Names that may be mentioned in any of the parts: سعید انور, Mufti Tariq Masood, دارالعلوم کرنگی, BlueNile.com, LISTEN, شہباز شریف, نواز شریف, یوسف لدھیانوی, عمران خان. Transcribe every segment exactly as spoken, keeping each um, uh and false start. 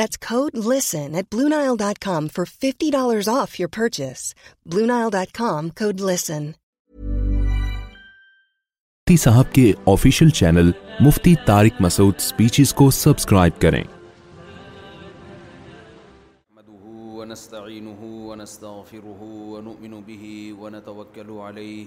That's code LISTEN at Blue Nile dot com for fifty dollars off your purchase. Blue Nile dot com, code LISTEN. مفتی صاحب کے official channel Mufti Tariq Masood speeches کو subscribe کریں. نحمده ونستعینه ونستغفره ونؤمن به ونتوکل علیہ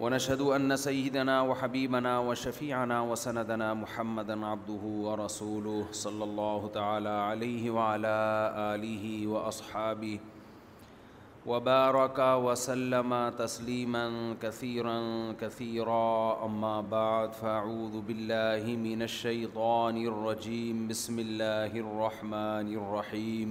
ونشهد أن سيدنا وحبيبنا وشفيعنا وسندنا محمدًا عبده ورسوله صلى الله تعالى عليه وعلى آله وأصحابه وبارك وسلم تسليمًا كثيرًا كثيرًا أما بعد فأعوذ بالله من الشيطان الرجيم بسم الله الرحمن الرحيم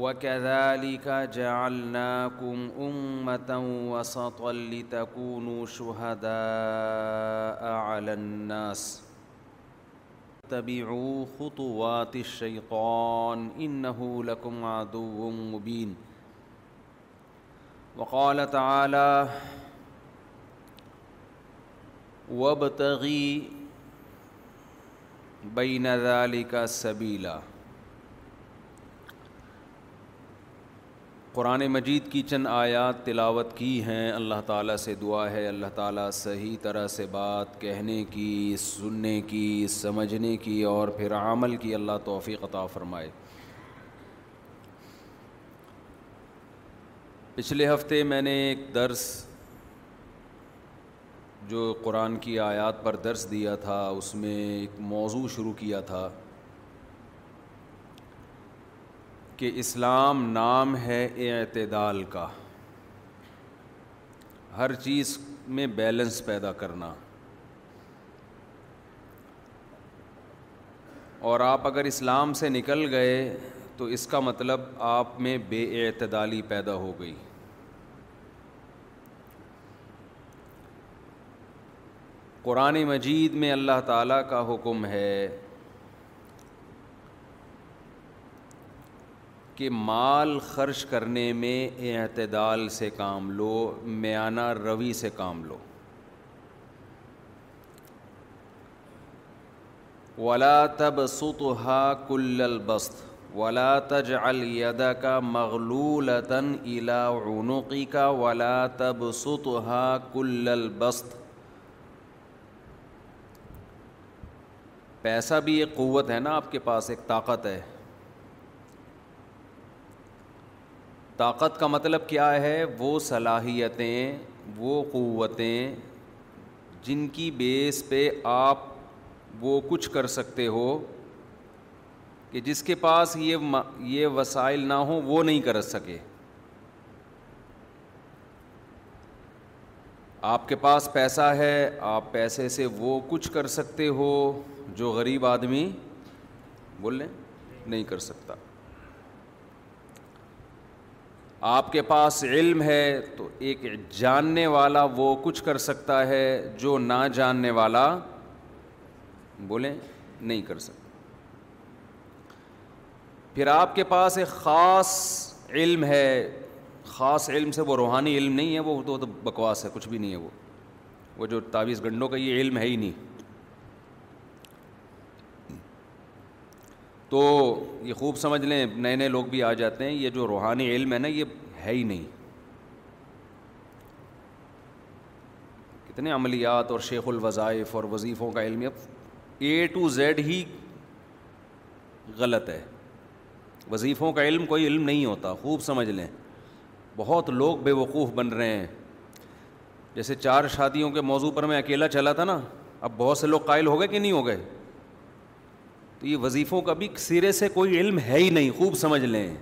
وَكَذَلِكَ جَعَلْنَاكُمْ أُمَّةً وَسَطًا لِتَكُونُوا شُهَدَاءَ عَلَى النَّاسِ تَبِعُوا خُطُوَاتِ الشَّيْطَانِ إِنَّهُ لَكُمْ عَدُوٌّ مُبِينٌ وَقَالَ تَعَالَى وَابْتَغِ بَيْنَ ذَلِكَ سَبِيلًا. قرآن مجید کی چند آیات تلاوت کی ہیں. اللہ تعالیٰ سے دعا ہے اللہ تعالیٰ صحیح طرح سے بات کہنے کی، سننے کی، سمجھنے کی اور پھر عمل کی اللہ توفیق عطا فرمائے. پچھلے ہفتے میں نے ایک درس جو قرآن کی آیات پر درس دیا تھا اس میں ایک موضوع شروع کیا تھا کہ اسلام نام ہے اعتدال کا، ہر چیز میں بیلنس پیدا کرنا. اور آپ اگر اسلام سے نکل گئے تو اس کا مطلب آپ میں بے اعتدالی پیدا ہو گئی. قرآن مجید میں اللہ تعالیٰ کا حکم ہے کہ مال خرچ کرنے میں اعتدال سے کام لو، میانہ روی سے کام لو. ولا تبسطها كل البسط ولا تجعل يدك مغلولة إلى عنقك ولا تبسطها كل البسط. پیسہ بھی ایک قوت ہے نا، آپ کے پاس ایک طاقت ہے. طاقت کا مطلب کیا ہے؟ وہ صلاحیتیں، وہ قوتیں جن کی بیس پہ آپ وہ کچھ کر سکتے ہو کہ جس کے پاس یہ یہ وسائل نہ ہوں وہ نہیں کر سکے. آپ کے پاس پیسہ ہے, آپ پیسے سے وہ کچھ کر سکتے ہو جو غریب آدمی بول لیں نہیں کر سکتا. آپ کے پاس علم ہے تو ایک جاننے والا وہ کچھ کر سکتا ہے جو نہ جاننے والا بولیں نہیں کر سکتا. پھر آپ کے پاس ایک خاص علم ہے, خاص علم سے وہ روحانی علم نہیں ہے, وہ تو بکواس ہے, کچھ بھی نہیں ہے وہ وہ جو تعویذ گنڈوں کا یہ علم ہے ہی نہیں. تو یہ خوب سمجھ لیں, نئے نئے لوگ بھی آ جاتے ہیں, یہ جو روحانی علم ہے نا یہ ہے ہی نہیں. کتنے عملیات اور شیخ الوظائف اور وظیفوں کا علم اے ٹو زیڈ ہی غلط ہے. وظیفوں کا علم کوئی علم نہیں ہوتا, خوب سمجھ لیں. بہت لوگ بے وقوف بن رہے ہیں. جیسے چار شادیوں کے موضوع پر میں اکیلا چلا تھا نا, اب بہت سے لوگ قائل ہو گئے کہ نہیں ہو گئے. تو یہ وظیفوں کا بھی سرے سے کوئی علم ہے ہی نہیں, خوب سمجھ لیں.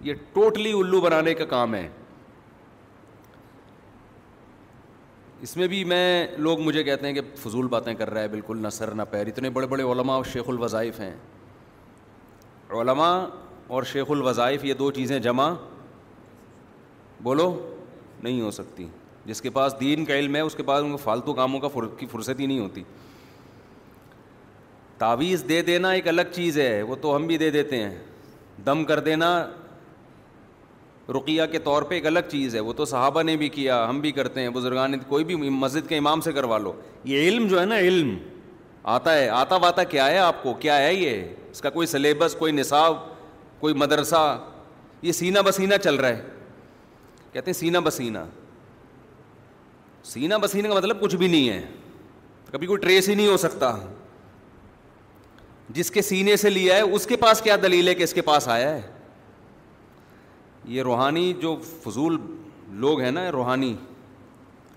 یہ ٹوٹلی الو بنانے کا کام ہے. اس میں بھی میں لوگ مجھے کہتے ہیں کہ فضول باتیں کر رہا ہے, بالکل نہ سر نہ پیر. اتنے بڑے بڑے علماء اور شیخ الوظائف ہیں. علماء اور شیخ الوظائف یہ دو چیزیں جمع بولو نہیں ہو سکتی. جس کے پاس دین کا علم ہے اس کے پاس ان کو فالتو کاموں کا کی فرصت ہی نہیں ہوتی. تعویذ دے دینا ایک الگ چیز ہے, وہ تو ہم بھی دے دیتے ہیں. دم کر دینا رقیہ کے طور پہ ایک الگ چیز ہے, وہ تو صحابہ نے بھی کیا, ہم بھی کرتے ہیں, بزرگان, کوئی بھی مسجد کے امام سے کروا لو. یہ علم جو ہے نا, علم آتا ہے, آتا واتا کیا ہے آپ کو, کیا ہے یہ, اس کا کوئی سلیبس, کوئی نصاب, کوئی مدرسہ. یہ سینہ بسینہ چل رہا ہے, کہتے ہیں سینہ بسینہ. سینہ بسینہ کا مطلب کچھ بھی نہیں ہے, کبھی کوئی ٹریس ہی نہیں ہو سکتا. جس کے سینے سے لیا ہے اس کے پاس کیا دلیل ہے کہ اس کے پاس آیا ہے. یہ روحانی جو فضول لوگ ہیں نا, روحانی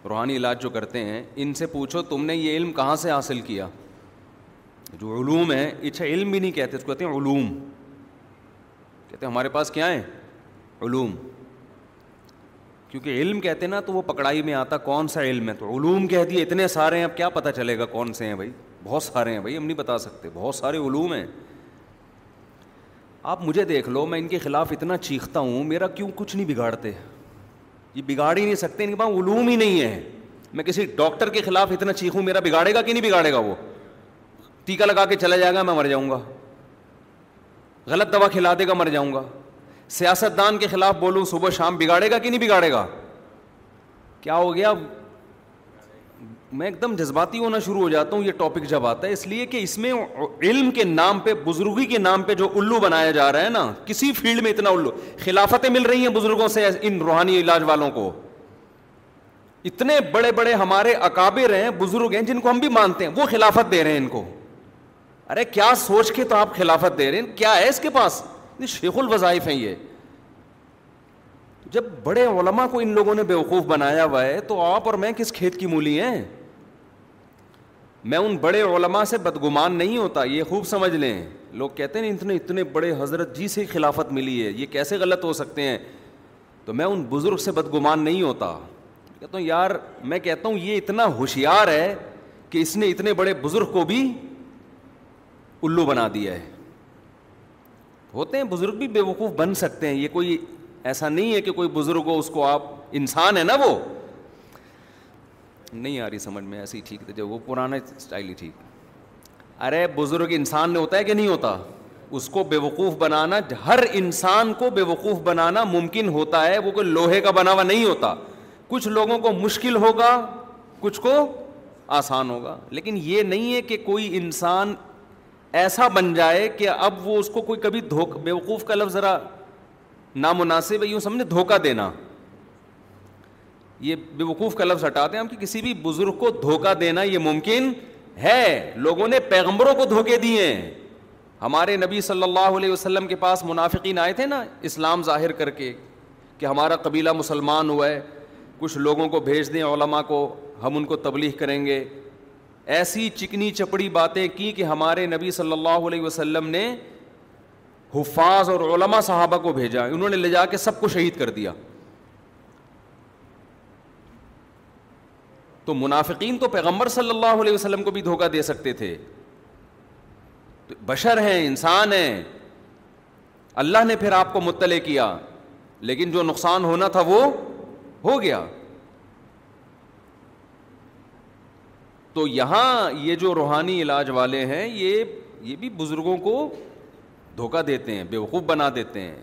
روحانی علاج جو کرتے ہیں, ان سے پوچھو تم نے یہ علم کہاں سے حاصل کیا. جو علوم ہیں, اچھا علم بھی نہیں کہتے اس کو, کہتے ہیں علوم. کہتے ہیں ہمارے پاس کیا ہیں, علوم. کیونکہ علم کہتے نا تو وہ پکڑائی میں آتا کون سا علم ہے. تو علوم کہہ دیے, اتنے سارے ہیں, اب کیا پتہ چلے گا کون سے ہیں بھائی. بہت سارے ہیں بھائی, ہم نہیں بتا سکتے, بہت سارے علوم ہیں. آپ مجھے دیکھ لو, میں ان کے خلاف اتنا چیختا ہوں, میرا کیوں کچھ نہیں بگاڑتے. یہ بگاڑ ہی نہیں سکتے, ان کے پاس علوم ہی نہیں ہے. میں کسی ڈاکٹر کے خلاف اتنا چیخوں, میرا بگاڑے گا کہ نہیں بگاڑے گا. وہ ٹیکا لگا کے چلا جائے گا, میں مر جاؤں گا. غلط دوا کھلا دے گا, مر جاؤں گا. سیاست دان کے خلاف بولوں صبح شام, بگاڑے گا کہ نہیں بگاڑے گا. کیا ہو گیا, میں ایک دم جذباتی ہونا شروع ہو جاتا ہوں یہ ٹاپک جب آتا ہے. اس لیے کہ اس میں علم کے نام پہ, بزرگی کے نام پہ جو الو بنایا جا رہا ہے نا, کسی فیلڈ میں اتنا الو. خلافتیں مل رہی ہیں بزرگوں سے ان روحانی علاج والوں کو. اتنے بڑے بڑے ہمارے اکابر ہیں, بزرگ ہیں, جن کو ہم بھی مانتے ہیں, وہ خلافت دے رہے ہیں ان کو. ارے کیا سوچ کے تو آپ خلافت دے رہے ہیں, کیا ہے اس کے پاس. شیخ الوظائف ہیں یہ. جب بڑے علماء کو ان لوگوں نے بیوقوف بنایا ہوا ہے تو آپ اور میں کس کھیت کی مولی ہیں. میں ان بڑے علماء سے بدگمان نہیں ہوتا, یہ خوب سمجھ لیں. لوگ کہتے ہیں اتنے اتنے بڑے حضرت جی سے خلافت ملی ہے, یہ کیسے غلط ہو سکتے ہیں. تو میں ان بزرگ سے بدگمان نہیں ہوتا, کہتا ہوں یار, میں کہتا ہوں یہ اتنا ہوشیار ہے کہ اس نے اتنے بڑے بزرگ کو بھی الو بنا دیا ہے. ہوتے ہیں بزرگ بھی بیوقوف بن سکتے ہیں, یہ کوئی ایسا نہیں ہے کہ کوئی بزرگ ہو اس کو آپ, انسان ہے نا وہ. نہیں آ رہی سمجھ میں, ایسی ٹھیک تھے جب وہ پرانا اسٹائل ہی ٹھیک. ارے بزرگ انسان ہوتا ہے کہ نہیں ہوتا. اس کو بیوقوف بنانا, ہر انسان کو بیوقوف بنانا ممکن ہوتا ہے, وہ کوئی لوہے کا بنا ہوا نہیں ہوتا. کچھ لوگوں کو مشکل ہوگا, کچھ کو آسان ہوگا, لیکن یہ نہیں ہے کہ کوئی انسان ایسا بن جائے کہ اب وہ اس کو کوئی کبھی دھوکہ. بیوقوف کا لفظ ذرا نامناسب ہے, یوں سمجھے دھوکہ دینا. یہ بیوقوف کا لفظ ہٹاتے ہیں ہم کہ کسی بھی بزرگ کو دھوکہ دینا یہ ممکن ہے. لوگوں نے پیغمبروں کو دھوکے دیے ہیں. ہمارے نبی صلی اللہ علیہ وسلم کے پاس منافقین آئے تھے نا اسلام ظاہر کر کے کہ ہمارا قبیلہ مسلمان ہوا ہے, کچھ لوگوں کو بھیج دیں علماء کو, ہم ان کو تبلیغ کریں گے. ایسی چکنی چپڑی باتیں کی کہ ہمارے نبی صلی اللہ علیہ وسلم نے حفاظ اور علماء صحابہ کو بھیجا, انہوں نے لے جا کے سب کو شہید کر دیا. تو منافقین تو پیغمبر صلی اللہ علیہ وسلم کو بھی دھوکہ دے سکتے تھے, تو بشر ہیں, انسان ہیں, اللہ نے پھر آپ کو مطلع کیا, لیکن جو نقصان ہونا تھا وہ ہو گیا. تو یہاں یہ جو روحانی علاج والے ہیں یہ یہ بھی بزرگوں کو دھوکہ دیتے ہیں, بیوقوف بنا دیتے ہیں.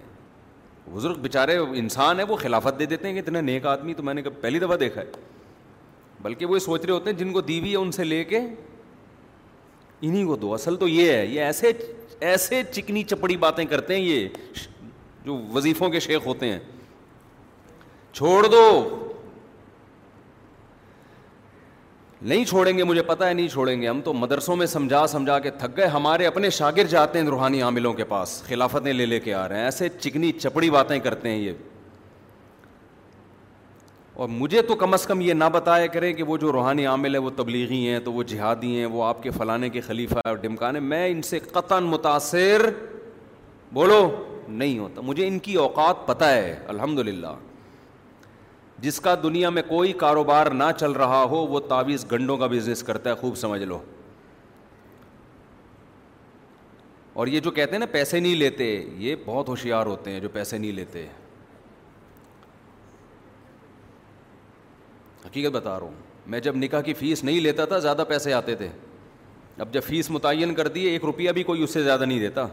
بزرگ بیچارے انسان ہیں, وہ خلافت دے دیتے ہیں کہ اتنا نیک آدمی تو میں نے پہلی دفعہ دیکھا ہے. بلکہ وہ سوچ رہے ہوتے ہیں جن کو دیوی ہے ان سے لے کے انہیں کو دو. اصل تو یہ ہے, یہ ایسے ایسے چکنی چپڑی باتیں کرتے ہیں یہ جو وظیفوں کے شیخ ہوتے ہیں. چھوڑ دو, نہیں چھوڑیں گے, مجھے پتا ہے نہیں چھوڑیں گے. ہم تو مدرسوں میں سمجھا سمجھا کے تھک گئے, ہمارے اپنے شاگرد جاتے ہیں روحانی عاملوں کے پاس, خلافتیں لے لے کے آ رہے ہیں, ایسے چکنی چپڑی باتیں کرتے ہیں یہ. اور مجھے تو کم از کم یہ نہ بتایا کرے کہ وہ جو روحانی عامل ہے وہ تبلیغی ہیں, تو وہ جہادی ہیں, وہ آپ کے فلانے کے خلیفہ اور ڈمکانے. میں ان سے قطعاً متاثر بولو نہیں ہوتا, مجھے ان کی اوقات پتہ ہے الحمدللہ. جس کا دنیا میں کوئی کاروبار نہ چل رہا ہو وہ تعویذ گنڈوں کا بزنس کرتا ہے, خوب سمجھ لو. اور یہ جو کہتے ہیں نا پیسے نہیں لیتے, یہ بہت ہوشیار ہوتے ہیں جو پیسے نہیں لیتے. حقیقت بتا رہا ہوں, میں جب نکاح کی فیس نہیں لیتا تھا زیادہ پیسے آتے تھے, اب جب فیس متعین کر دی ایک روپیہ بھی کوئی اس سے زیادہ نہیں دیتا.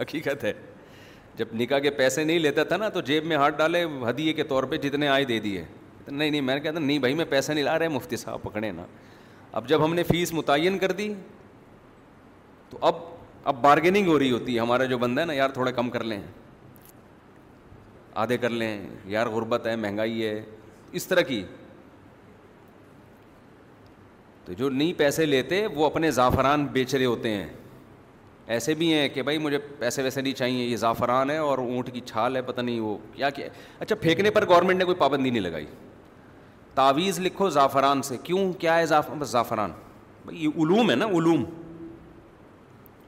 حقیقت ہے, جب نکاح کے پیسے نہیں لیتا تھا نا تو جیب میں ہاتھ ڈالے ہدیے کے طور پہ جتنے آئے دے دیے. نہیں نہیں میں نے کہا تھا نہیں بھائی میں پیسے نہیں لا رہے, مفتی صاحب پکڑے نا. اب جب ہم نے فیس متعین کر دی تو اب اب بارگیننگ ہو رہی ہوتی ہے, ہمارا جو بندہ ہے نا, یار تھوڑا کم کر لیں, آدھے کر لیں, یار غربت ہے, مہنگائی ہے, اس طرح کی. تو جو نہیں پیسے لیتے وہ اپنے زعفران بیچ رہے ہوتے ہیں. ایسے بھی ہیں کہ بھائی مجھے پیسے ویسے نہیں چاہیے, یہ زعفران ہے اور اونٹ کی چھال ہے, پتہ نہیں وہ کیا کیا. اچھا پھینکنے پر گورنمنٹ نے کوئی پابندی نہیں لگائی, تعویذ لکھو زعفران سے, کیوں, کیا ہے زعفران؟ بس زعفران. بھائی یہ علوم ہے نا, علوم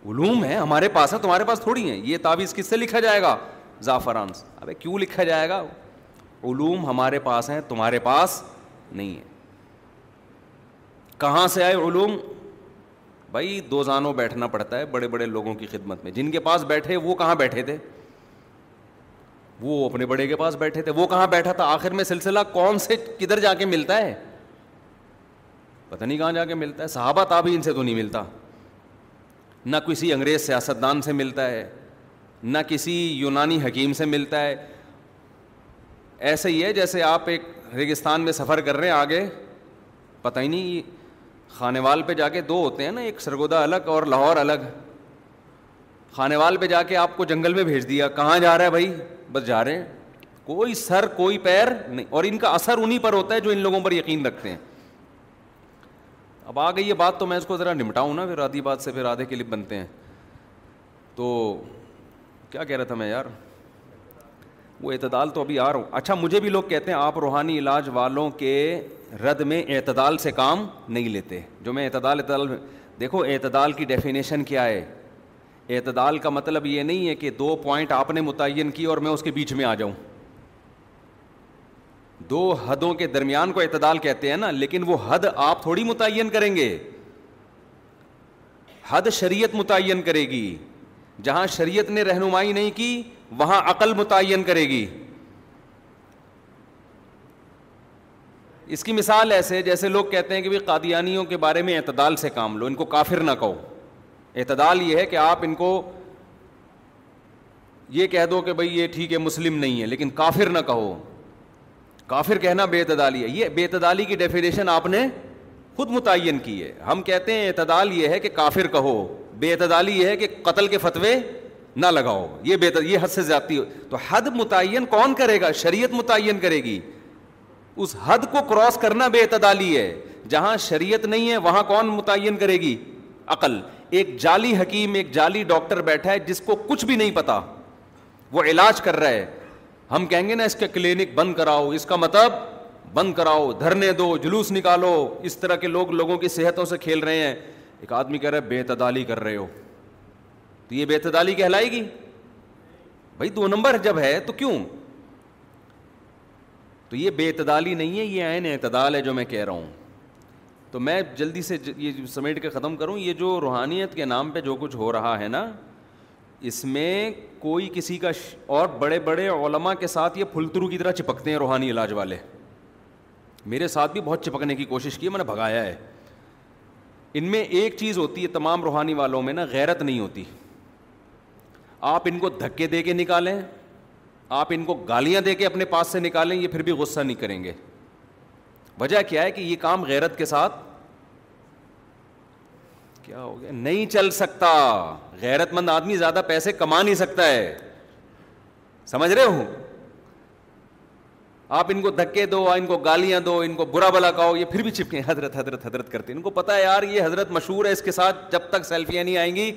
علوم ہے, ہمارے پاس ہے, تمہارے پاس تھوڑی ہیں. یہ تعویذ کس سے لکھا جائے گا؟ زعفران سے. ابے کیوں لکھا جائے گا؟ علوم ہمارے پاس ہیں, تمہارے پاس نہیں ہے. کہاں سے آئے علوم؟ بھائی دو زانوں بیٹھنا پڑتا ہے بڑے بڑے لوگوں کی خدمت میں. جن کے پاس بیٹھے وہ کہاں بیٹھے تھے؟ وہ اپنے بڑے کے پاس بیٹھے تھے. وہ کہاں بیٹھا تھا؟ آخر میں سلسلہ کون سے کدھر جا کے ملتا ہے؟ پتہ نہیں کہاں جا کے ملتا ہے. صحابہ تابعین سے تو نہیں ملتا, نہ کسی انگریز سیاستدان سے ملتا ہے, نہ کسی یونانی حکیم سے ملتا ہے. ایسے ہی ہے جیسے آپ ایک ریگستان میں سفر کر رہے ہیں, آگے پتہ ہی نہیں, خانیوال پہ جا کے دو ہوتے ہیں نا, ایک سرگودہ الگ اور لاہور الگ. خانیوال پہ جا کے آپ کو جنگل میں بھیج دیا, کہاں جا رہا ہے بھائی؟ بس جا رہے ہیں, کوئی سر کوئی پیر نہیں. اور ان کا اثر انہی پر ہوتا ہے جو ان لوگوں پر یقین رکھتے ہیں. اب آ گئی یہ بات تو میں اس کو ذرا نمٹاؤں نا, پھر آدھی بات سے پھر آدھے کلپ بنتے ہیں. تو کیا کہہ رہا تھا میں یار, وہ اعتدال تو ابھی آ رہا ہوں. اچھا مجھے بھی لوگ کہتے ہیں آپ روحانی علاج والوں کے رد میں اعتدال سے کام نہیں لیتے. جو میں اعتدال اعتدال دیکھو اعتدال کی ڈیفینیشن کیا ہے. اعتدال کا مطلب یہ نہیں ہے کہ دو پوائنٹ آپ نے متعین کی اور میں اس کے بیچ میں آ جاؤں. دو حدوں کے درمیان کو اعتدال کہتے ہیں نا, لیکن وہ حد آپ تھوڑی متعین کریں گے, حد شریعت متعین کرے گی. جہاں شریعت نے رہنمائی نہیں کی وہاں عقل متعین کرے گی. اس کی مثال ایسے جیسے لوگ کہتے ہیں کہ بھی قادیانیوں کے بارے میں اعتدال سے کام لو, ان کو کافر نہ کہو. اعتدال یہ ہے کہ آپ ان کو یہ کہہ دو کہ بھائی یہ ٹھیک ہے مسلم نہیں ہے, لیکن کافر نہ کہو. کافر کہنا بے اعتدالی ہے. یہ بے اعتدالی کی ڈیفینیشن آپ نے خود متعین کی ہے. ہم کہتے ہیں اعتدال یہ ہے کہ کافر کہو, بے اعتدالی یہ ہے کہ قتل کے فتوے نہ لگاؤ. یہ بے یہ حد سے زیادتی ہو. تو حد متعین کون کرے گا؟ شریعت متعین کرے گی. اس حد کو کراس کرنا بے اعتدالی ہے. جہاں شریعت نہیں ہے وہاں کون متعین کرے گی؟ عقل. ایک جعلی حکیم, ایک جعلی ڈاکٹر بیٹھا ہے جس کو کچھ بھی نہیں پتا, وہ علاج کر رہا ہے. ہم کہیں گے نا اس کا کلینک بند کراؤ, اس کا مطلب بند کراؤ, دھرنے دو, جلوس نکالو. اس طرح کے لوگ لوگوں کی صحتوں سے کھیل رہے ہیں. ایک آدمی کہہ رہا ہے بے اعتدالی کر رہے ہو, تو یہ بے اعتدالی کہلائے گی بھائی؟ دو نمبر جب ہے تو کیوں؟ تو یہ بے اعتدالی نہیں ہے, یہ عین اعتدال ہے جو میں کہہ رہا ہوں. تو میں جلدی سے یہ سمیٹ کے ختم کروں, یہ جو روحانیت کے نام پہ جو کچھ ہو رہا ہے نا, اس میں کوئی کسی کا ش... اور بڑے بڑے علماء کے ساتھ یہ پھلترو کی طرح چپکتے ہیں روحانی علاج والے. میرے ساتھ بھی بہت چپکنے کی کوشش کی ہے, میں نے بھگایا ہے. ان میں ایک چیز ہوتی ہے تمام روحانی والوں میں نا, غیرت نہیں ہوتی. آپ ان کو دھکے دے کے نکالیں, آپ ان کو گالیاں دے کے اپنے پاس سے نکالیں, یہ پھر بھی غصہ نہیں کریں گے. وجہ کیا ہے کہ یہ کام غیرت کے ساتھ کیا ہو گیا, نہیں چل سکتا. غیرت مند آدمی زیادہ پیسے کما نہیں سکتا ہے, سمجھ رہے ہو؟ آپ ان کو دھکے دو, ان کو گالیاں دو, ان کو برا بھلا کہو, یہ پھر بھی چپکیں, حضرت حضرت حضرت کرتے ہیں. ان کو پتا ہے یار یہ حضرت مشہور ہے, اس کے ساتھ جب تک سیلفیاں نہیں آئیں گی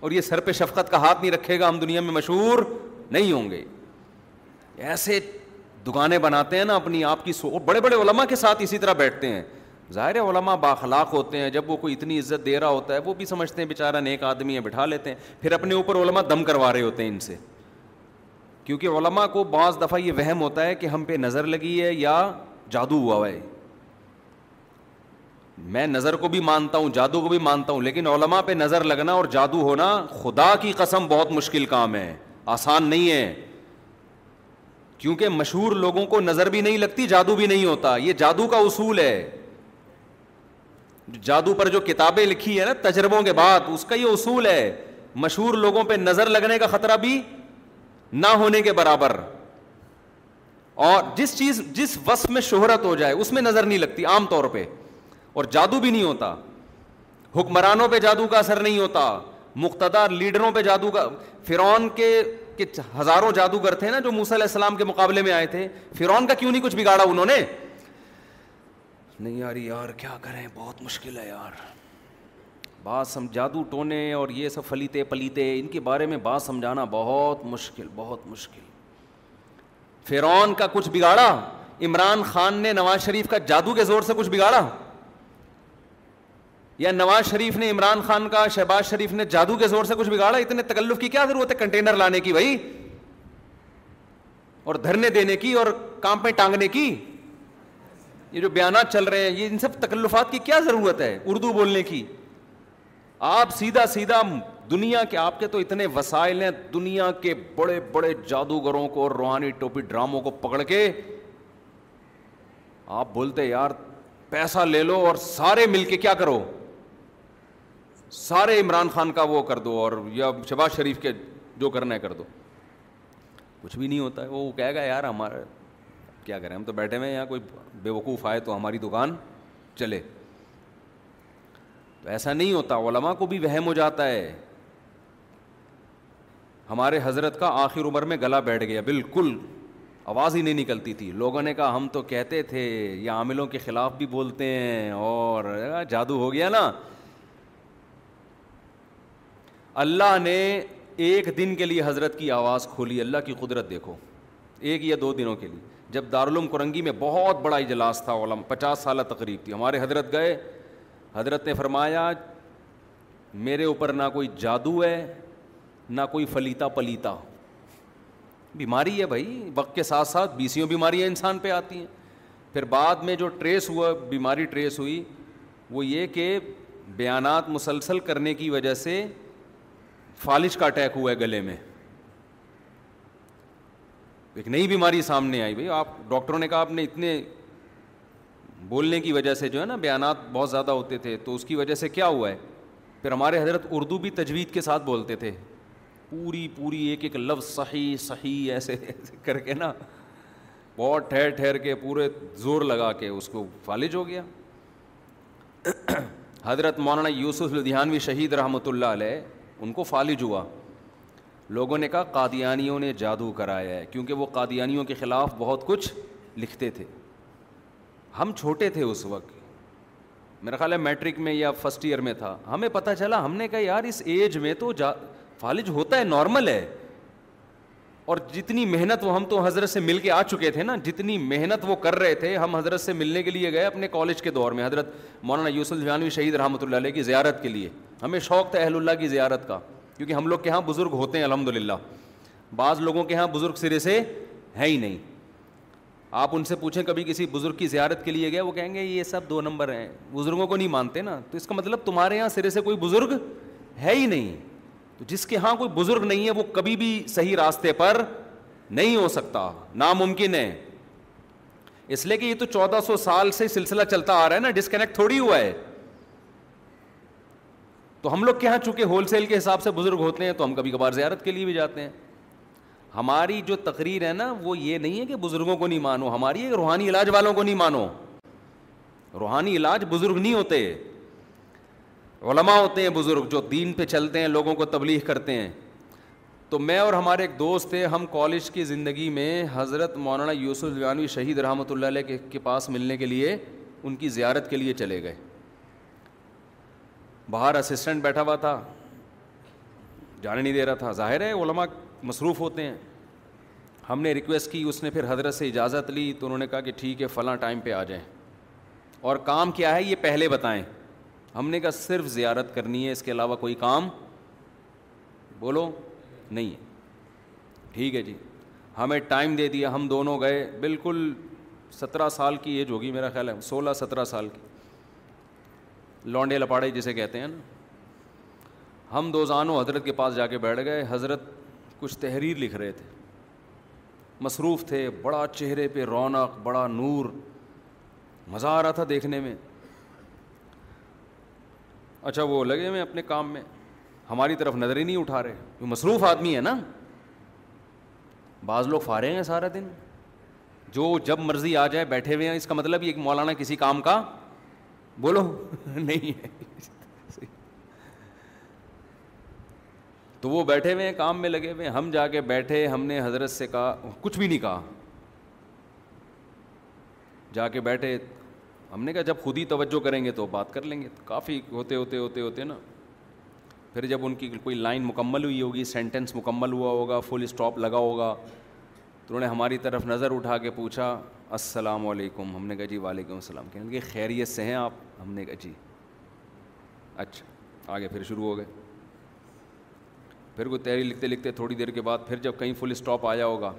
اور یہ سر پہ شفقت کا ہاتھ نہیں رکھے گا ہم دنیا میں مشہور نہیں ہوں گے. ایسے دکانیں بناتے ہیں نا اپنی, آپ کی سو. بڑے بڑے علماء کے ساتھ اسی طرح بیٹھتے ہیں. ظاہر ہے علماء باخلاق ہوتے ہیں, جب وہ کوئی اتنی عزت دے رہا ہوتا ہے وہ بھی سمجھتے ہیں بیچارہ نیک آدمی ہے, بٹھا لیتے ہیں. پھر اپنے اوپر علماء دم کروا رہے ہوتے ہیں ان سے, کیونکہ علماء کو بعض دفعہ یہ وہم ہوتا ہے کہ ہم پہ نظر لگی ہے یا جادو ہوا ہے. میں نظر کو بھی مانتا ہوں, جادو کو بھی مانتا ہوں, لیکن علماء پہ نظر لگنا اور جادو ہونا خدا کی قسم بہت مشکل کام ہے, آسان نہیں ہے. کیونکہ مشہور لوگوں کو نظر بھی نہیں لگتی, جادو بھی نہیں ہوتا. یہ جادو کا اصول ہے. جادو پر جو کتابیں لکھی ہے نا تجربوں کے بعد, اس کا یہ اصول ہے مشہور لوگوں پہ نظر لگنے کا خطرہ بھی نہ ہونے کے برابر. اور جس چیز جس وصف میں شہرت ہو جائے اس میں نظر نہیں لگتی عام طور پہ, اور جادو بھی نہیں ہوتا. حکمرانوں پہ جادو کا اثر نہیں ہوتا, مقتدر لیڈروں پہ جادو کا. فرعون کے کہ ہزاروں جادوگر تھے نا جو موسیٰ علیہ السلام کے مقابلے میں آئے تھے, فرعون کا کیوں نہیں کچھ بگاڑا انہوں نے؟ نہیں یار یار کیا کریں, بہت مشکل ہے یار. بات سمجھ, جادو ٹونے اور یہ سب فلیتے پلیتے ان کے بارے میں بات سمجھانا بہت مشکل بہت مشکل. فرعون کا کچھ بگاڑا؟ عمران خان نے نواز شریف کا جادو کے زور سے کچھ بگاڑا؟ یا نواز شریف نے عمران خان کا, شہباز شریف نے جادو کے زور سے کچھ بگاڑا؟ اتنے تکلف کی کیا ضرورت ہے کنٹینر لانے کی بھائی, اور دھرنے دینے کی, اور کام پہ ٹانگنے کی. یہ جو بیانات چل رہے ہیں یہ ان سب تکلفات کی کیا ضرورت ہے اردو بولنے کی؟ آپ سیدھا سیدھا دنیا کے, آپ کے تو اتنے وسائل ہیں, دنیا کے بڑے بڑے جادوگروں کو اور روحانی ٹوپی ڈراموں کو پکڑ کے آپ بولتے یار پیسہ لے لو اور سارے مل کے کیا کرو, سارے عمران خان کا وہ کر دو اور یا شہباز شریف کے جو کرنا ہے کر دو. کچھ بھی نہیں ہوتا ہے. وہ کہے گا یار ہمارا کیا کریں, ہم تو بیٹھے ہوئے ہیں, یہاں کوئی بیوقوف آئے تو ہماری دکان چلے. تو ایسا نہیں ہوتا. علماء کو بھی وہم ہو جاتا ہے. ہمارے حضرت کا آخر عمر میں گلا بیٹھ گیا, بالکل آواز ہی نہیں نکلتی تھی. لوگوں نے کہا ہم تو کہتے تھے, یہ عاملوں کے خلاف بھی بولتے ہیں, اور جادو ہو گیا نا. اللہ نے ایک دن کے لیے حضرت کی آواز کھولی, اللہ کی قدرت دیکھو, ایک یا دو دنوں کے لیے. جب دارالعلوم کرنگی میں بہت بڑا اجلاس تھا, علم پچاس سالہ تقریب تھی, ہمارے حضرت گئے. حضرت نے فرمایا میرے اوپر نہ کوئی جادو ہے نہ کوئی فلیتا پلیتا, بیماری ہے بھائی. وقت کے ساتھ ساتھ بیسیوں بیماریاں انسان پہ آتی ہیں. پھر بعد میں جو ٹریس ہوا, بیماری ٹریس ہوئی, وہ یہ کہ بیانات مسلسل کرنے کی وجہ سے فالج کا اٹیک ہوا ہے گلے میں. ایک نئی بیماری سامنے آئی بھائی. آپ ڈاکٹروں نے کہا آپ نے اتنے بولنے کی وجہ سے جو ہے نا, بیانات بہت زیادہ ہوتے تھے تو اس کی وجہ سے کیا ہوا ہے. پھر ہمارے حضرت اردو بھی تجوید کے ساتھ بولتے تھے, پوری پوری ایک ایک لفظ صحیح صحیح ایسے ایسے کر کے نا, بہت ٹھہر ٹھہر کے پورے زور لگا کے اس کو فالج ہو گیا. حضرت مولانا یوسف لدھیانوی شہید رحمۃ اللہ علیہ, ان کو فالج ہوا. لوگوں نے کہا قادیانیوں نے جادو کرایا ہے, کیونکہ وہ قادیانیوں کے خلاف بہت کچھ لکھتے تھے. ہم چھوٹے تھے اس وقت, میرا خیال ہے میٹرک میں یا فرسٹ ایئر میں تھا, ہمیں پتہ چلا. ہم نے کہا یار اس ایج میں تو جا... فالج ہوتا ہے, نارمل ہے. اور جتنی محنت وہ ہم تو حضرت سے مل کے آ چکے تھے نا, جتنی محنت وہ کر رہے تھے, ہم حضرت سے ملنے کے لیے گئے اپنے کالج کے دور میں, حضرت مولانا یوسف جانوی شہید رحمۃ اللہ علیہ کی زیارت کے لیے. ہمیں شوق تھا اہل اللہ کی زیارت کا, کیونکہ ہم لوگ کے ہاں بزرگ ہوتے ہیں الحمدللہ, بعض لوگوں کے ہاں بزرگ سرے سے ہے ہی نہیں. آپ ان سے پوچھیں کبھی کسی بزرگ کی زیارت کے لیے گئے, وہ کہیں گے یہ سب دو نمبر ہیں, بزرگوں کو نہیں مانتے نا. تو اس کا مطلب تمہارے یہاں سرے سے کوئی بزرگ ہے ہی نہیں. تو جس کے ہاں کوئی بزرگ نہیں ہے وہ کبھی بھی صحیح راستے پر نہیں ہو سکتا, ناممکن ہے. اس لیے کہ یہ تو چودہ سو سال سے سلسلہ چلتا آ رہا ہے نا, ڈسکنیکٹ تھوڑی ہوا ہے. تو ہم لوگ کے یہاں چونکہ ہول سیل کے حساب سے بزرگ ہوتے ہیں, تو ہم کبھی کبھار زیارت کے لیے بھی جاتے ہیں. ہماری جو تقریر ہے نا وہ یہ نہیں ہے کہ بزرگوں کو نہیں مانو, ہماری ہے روحانی علاج والوں کو نہیں مانو. روحانی علاج بزرگ نہیں ہوتے, علماء ہوتے ہیں بزرگ جو دین پہ چلتے ہیں, لوگوں کو تبلیغ کرتے ہیں. تو میں اور ہمارے ایک دوست تھے, ہم کالج کی زندگی میں حضرت مولانا یوسف جانوی شہید رحمۃ اللہ علیہ کے پاس ملنے کے لیے, ان کی زیارت کے لیے چلے گئے. باہر اسسٹنٹ بیٹھا ہوا تھا, جانے نہیں دے رہا تھا, ظاہر ہے علماء مصروف ہوتے ہیں. ہم نے ریکویسٹ کی, اس نے پھر حضرت سے اجازت لی, تو انہوں نے کہا کہ ٹھیک ہے فلاں ٹائم پہ آ جائیں, اور کام کیا ہے یہ پہلے بتائیں. ہم نے کہا صرف زیارت کرنی ہے, اس کے علاوہ کوئی کام بولو نہیں ہے. ٹھیک ہے جی, ہمیں ٹائم دے دیا, ہم دونوں گئے. بالکل سترہ سال کی ایج ہوگی میرا خیال ہے, سولہ سترہ سال کی, لونڈے لپاڑے جسے کہتے ہیں نا. ہم دوزانوں حضرت کے پاس جا کے بیٹھ گئے. حضرت کچھ تحریر لکھ رہے تھے, مصروف تھے, بڑا چہرے پہ رونق, بڑا نور, مزہ آ رہا تھا دیکھنے میں. اچھا وہ لگے ہوئے اپنے کام میں, ہماری طرف نظر ہی نہیں اٹھا رہے. وہ مصروف آدمی ہے نا, بعض لوگ فارغ ہیں سارا دن, جو جب مرضی آ جائے بیٹھے ہوئے ہیں. اس کا مطلب یہ کہ مولانا کسی کام کا بولو نہیں ہے. تو وہ بیٹھے ہوئے ہیں, کام میں لگے ہوئے ہیں. ہم جا کے بیٹھے, ہم نے حضرت سے کہا, کچھ بھی نہیں کہا, جا کے بیٹھے. ہم نے کہا جب خود ہی توجہ کریں گے تو بات کر لیں گے. کافی ہوتے ہوتے ہوتے ہوتے نا, پھر جب ان کی کوئی لائن مکمل ہوئی ہوگی, سینٹنس مکمل ہوا ہوگا, فل اسٹاپ لگا ہوگا, تو انہوں نے ہماری طرف نظر اٹھا کے پوچھا السلام علیکم. ہم نے کہا جی وعلیکم السلام. کہنے لگے خیریت سے ہیں آپ؟ ہم نے کہا جی. اچھا آگے پھر شروع ہو گئے. پھر کوئی تحریر لکھتے لکھتے تھوڑی دیر کے بعد پھر جب کہیں فل اسٹاپ آیا ہوگا,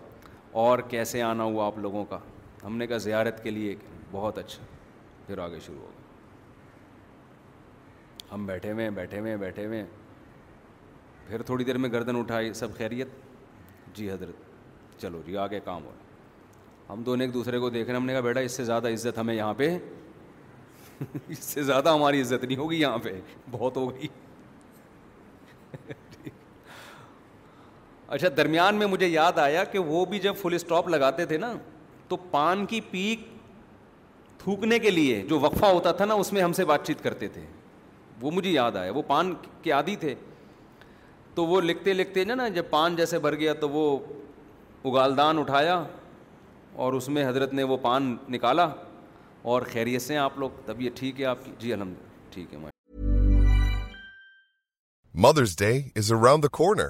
اور کیسے آنا ہوا آپ لوگوں کا؟ ہم نے کہا زیارت کے لیے. بہت اچھا, پھر آگے شروع ہو گیا. ہم بیٹھے ہوئے ہیں بیٹھے ہوئے ہیں بیٹھے ہوئے ہیں پھر تھوڑی دیر میں گردن اٹھائی, سب خیریت؟ جی حضرت. چلو جی آگے کام ہو رہا. ہم دونوں ایک دوسرے کو دیکھ رہے ہیں. ہم نے کہا بیٹا اس سے زیادہ عزت ہمیں یہاں پہ اس سے زیادہ ہماری عزت نہیں ہوگی یہاں پہ, بہت ہو گئی. اچھا درمیان میں مجھے یاد آیا کہ وہ بھی جب فل اسٹاپ لگاتے تھے نا, تو پان کی پیک تھوکنے کے لیے جو وقفہ ہوتا تھا نا, اس میں ہم سے بات چیت کرتے تھے. وہ مجھے یاد آیا, وہ پان کے عادی تھے. تو وہ لکھتے لکھتے نا جب پان جیسے بھر گیا, تو وہ اگالدان اٹھایا اور اس میں حضرت نے وہ پان نکالا اور خیریت سے ہیں آپ لوگ؟ طبیعت ٹھیک ہے آپ کی؟ جی الحمدللہ ٹھیک ہے. Mother's Day is around the corner.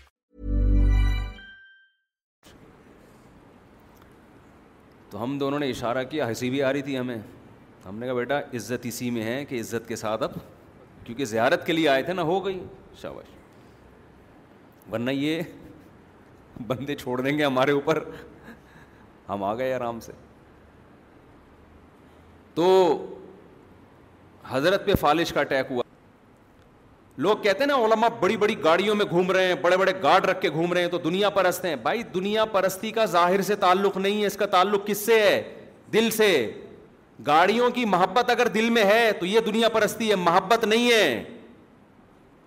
تو ہم دونوں نے اشارہ کیا, ہنسی بھی آ رہی تھی ہمیں. ہم نے کہا بیٹا عزت اسی میں ہے کہ عزت کے ساتھ اب, کیونکہ زیارت کے لیے آئے تھے نا, ہو گئی شاباش, ورنہ یہ بندے چھوڑ دیں گے ہمارے اوپر. ہم آ گئے آرام سے. تو حضرت پہ فالج کا اٹیک ہوا. لوگ کہتے ہیں نا علماء بڑی بڑی گاڑیوں میں گھوم رہے ہیں, بڑے بڑے گارڈ رکھ کے گھوم رہے ہیں تو دنیا پرست ہیں. بھائی دنیا پرستی کا ظاہر سے تعلق نہیں ہے, اس کا تعلق کس سے ہے؟ دل سے. گاڑیوں کی محبت اگر دل میں ہے تو یہ دنیا پرستی ہے, محبت نہیں ہے.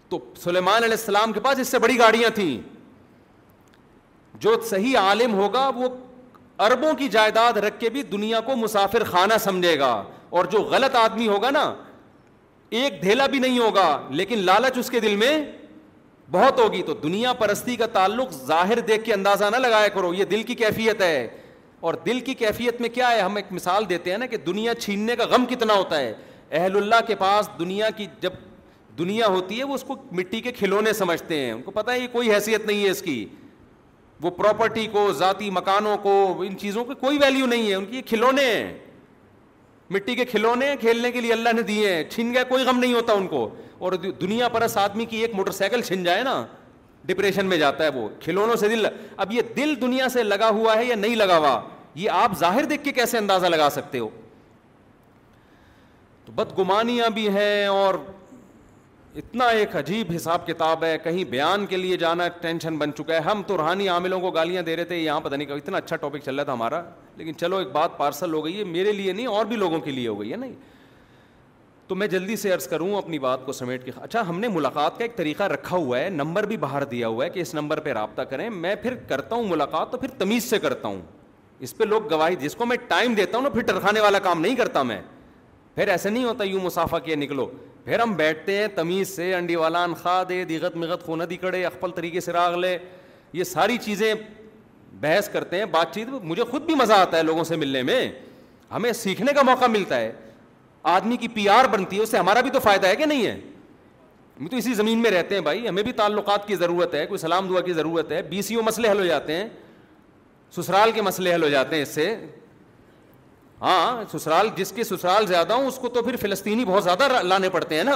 تو سلیمان علیہ السلام کے پاس اس سے بڑی گاڑیاں تھیں. جو صحیح عالم ہوگا وہ اربوں کی جائیداد رکھ کے بھی دنیا کو مسافر خانہ سمجھے گا, اور جو غلط آدمی ہوگا نا ایک دھیلا بھی نہیں ہوگا, لیکن لالچ اس کے دل میں بہت ہوگی. تو دنیا پرستی کا تعلق ظاہر دیکھ کے اندازہ نہ لگایا کرو, یہ دل کی کیفیت ہے. اور دل کی کیفیت میں کیا ہے, ہم ایک مثال دیتے ہیں نا کہ دنیا چھیننے کا غم کتنا ہوتا ہے. اہل اللہ کے پاس دنیا کی جب دنیا ہوتی ہے وہ اس کو مٹی کے کھلونے سمجھتے ہیں, ان کو پتہ ہے یہ کوئی حیثیت نہیں ہے اس کی. وہ پراپرٹی کو, ذاتی مکانوں کو, ان چیزوں کی کوئی ویلیو نہیں ہے, ان کی یہ کھلونے ہیں, مٹی کے کھلونے کھیلنے کے لیے اللہ نے دیے ہیں. چھن گئے کوئی غم نہیں ہوتا ان کو. اور دنیا پرست آدمی کی ایک موٹر سائیکل چھن جائے نا ڈپریشن میں جاتا ہے, وہ کھلونوں سے دل. اب یہ دل دنیا سے لگا ہوا ہے یا نہیں لگا ہوا, یہ آپ ظاہر دیکھ کے کیسے اندازہ لگا سکتے ہو. تو بدگمانیاں بھی ہیں اور اتنا ایک عجیب حساب کتاب ہے, کہیں بیان کے لیے جانا ٹینشن بن چکا ہے. ہم تو روحانی عاملوں کو گالیاں دے رہے تھے یہاں, پتہ نہیں اتنا اچھا ٹاپک چل رہا تھا ہمارا, لیکن چلو ایک بات پارسل ہو گئی ہے, میرے لیے نہیں اور بھی لوگوں کے لیے ہو گئی ہے. نہیں تو میں جلدی سے عرض کروں اپنی بات کو سمیٹ کے. اچھا ہم نے ملاقات کا ایک طریقہ رکھا ہوا ہے, نمبر بھی باہر دیا ہوا ہے کہ اس نمبر پہ رابطہ کریں. میں پھر کرتا ہوں ملاقات تو پھر تمیز سے کرتا ہوں, اس پہ لوگ گواہی, جس کو میں ٹائم دیتا ہوں نا پھر ٹرخانے والا کام نہیں کرتا میں. پھر ایسے نہیں ہوتا یوں مسافہ کیا نکلو, پھر ہم بیٹھتے ہیں تمیز سے, انڈی والان خا دے دیغت مغت خونہ دی کڑے اخپل طریقے سے راغ لے, یہ ساری چیزیں بحث کرتے ہیں, بات چیت. مجھے خود بھی مزہ آتا ہے لوگوں سے ملنے میں, ہمیں سیکھنے کا موقع ملتا ہے, آدمی کی پی آر بنتی ہے, اس سے ہمارا بھی تو فائدہ ہے کہ نہیں ہے. ہم تو اسی زمین میں رہتے ہیں بھائی, ہمیں بھی تعلقات کی ضرورت ہے, کوئی سلام دعا کی ضرورت ہے. بی سی او مسئلے حل ہو جاتے ہیں, سسرال کے مسئلے حل ہو جاتے ہیں اس سے. ہاں سسرال, جس کے سسرال زیادہ ہوں اس کو تو پھر فلسطینی بہت زیادہ لانے پڑتے ہیں نا,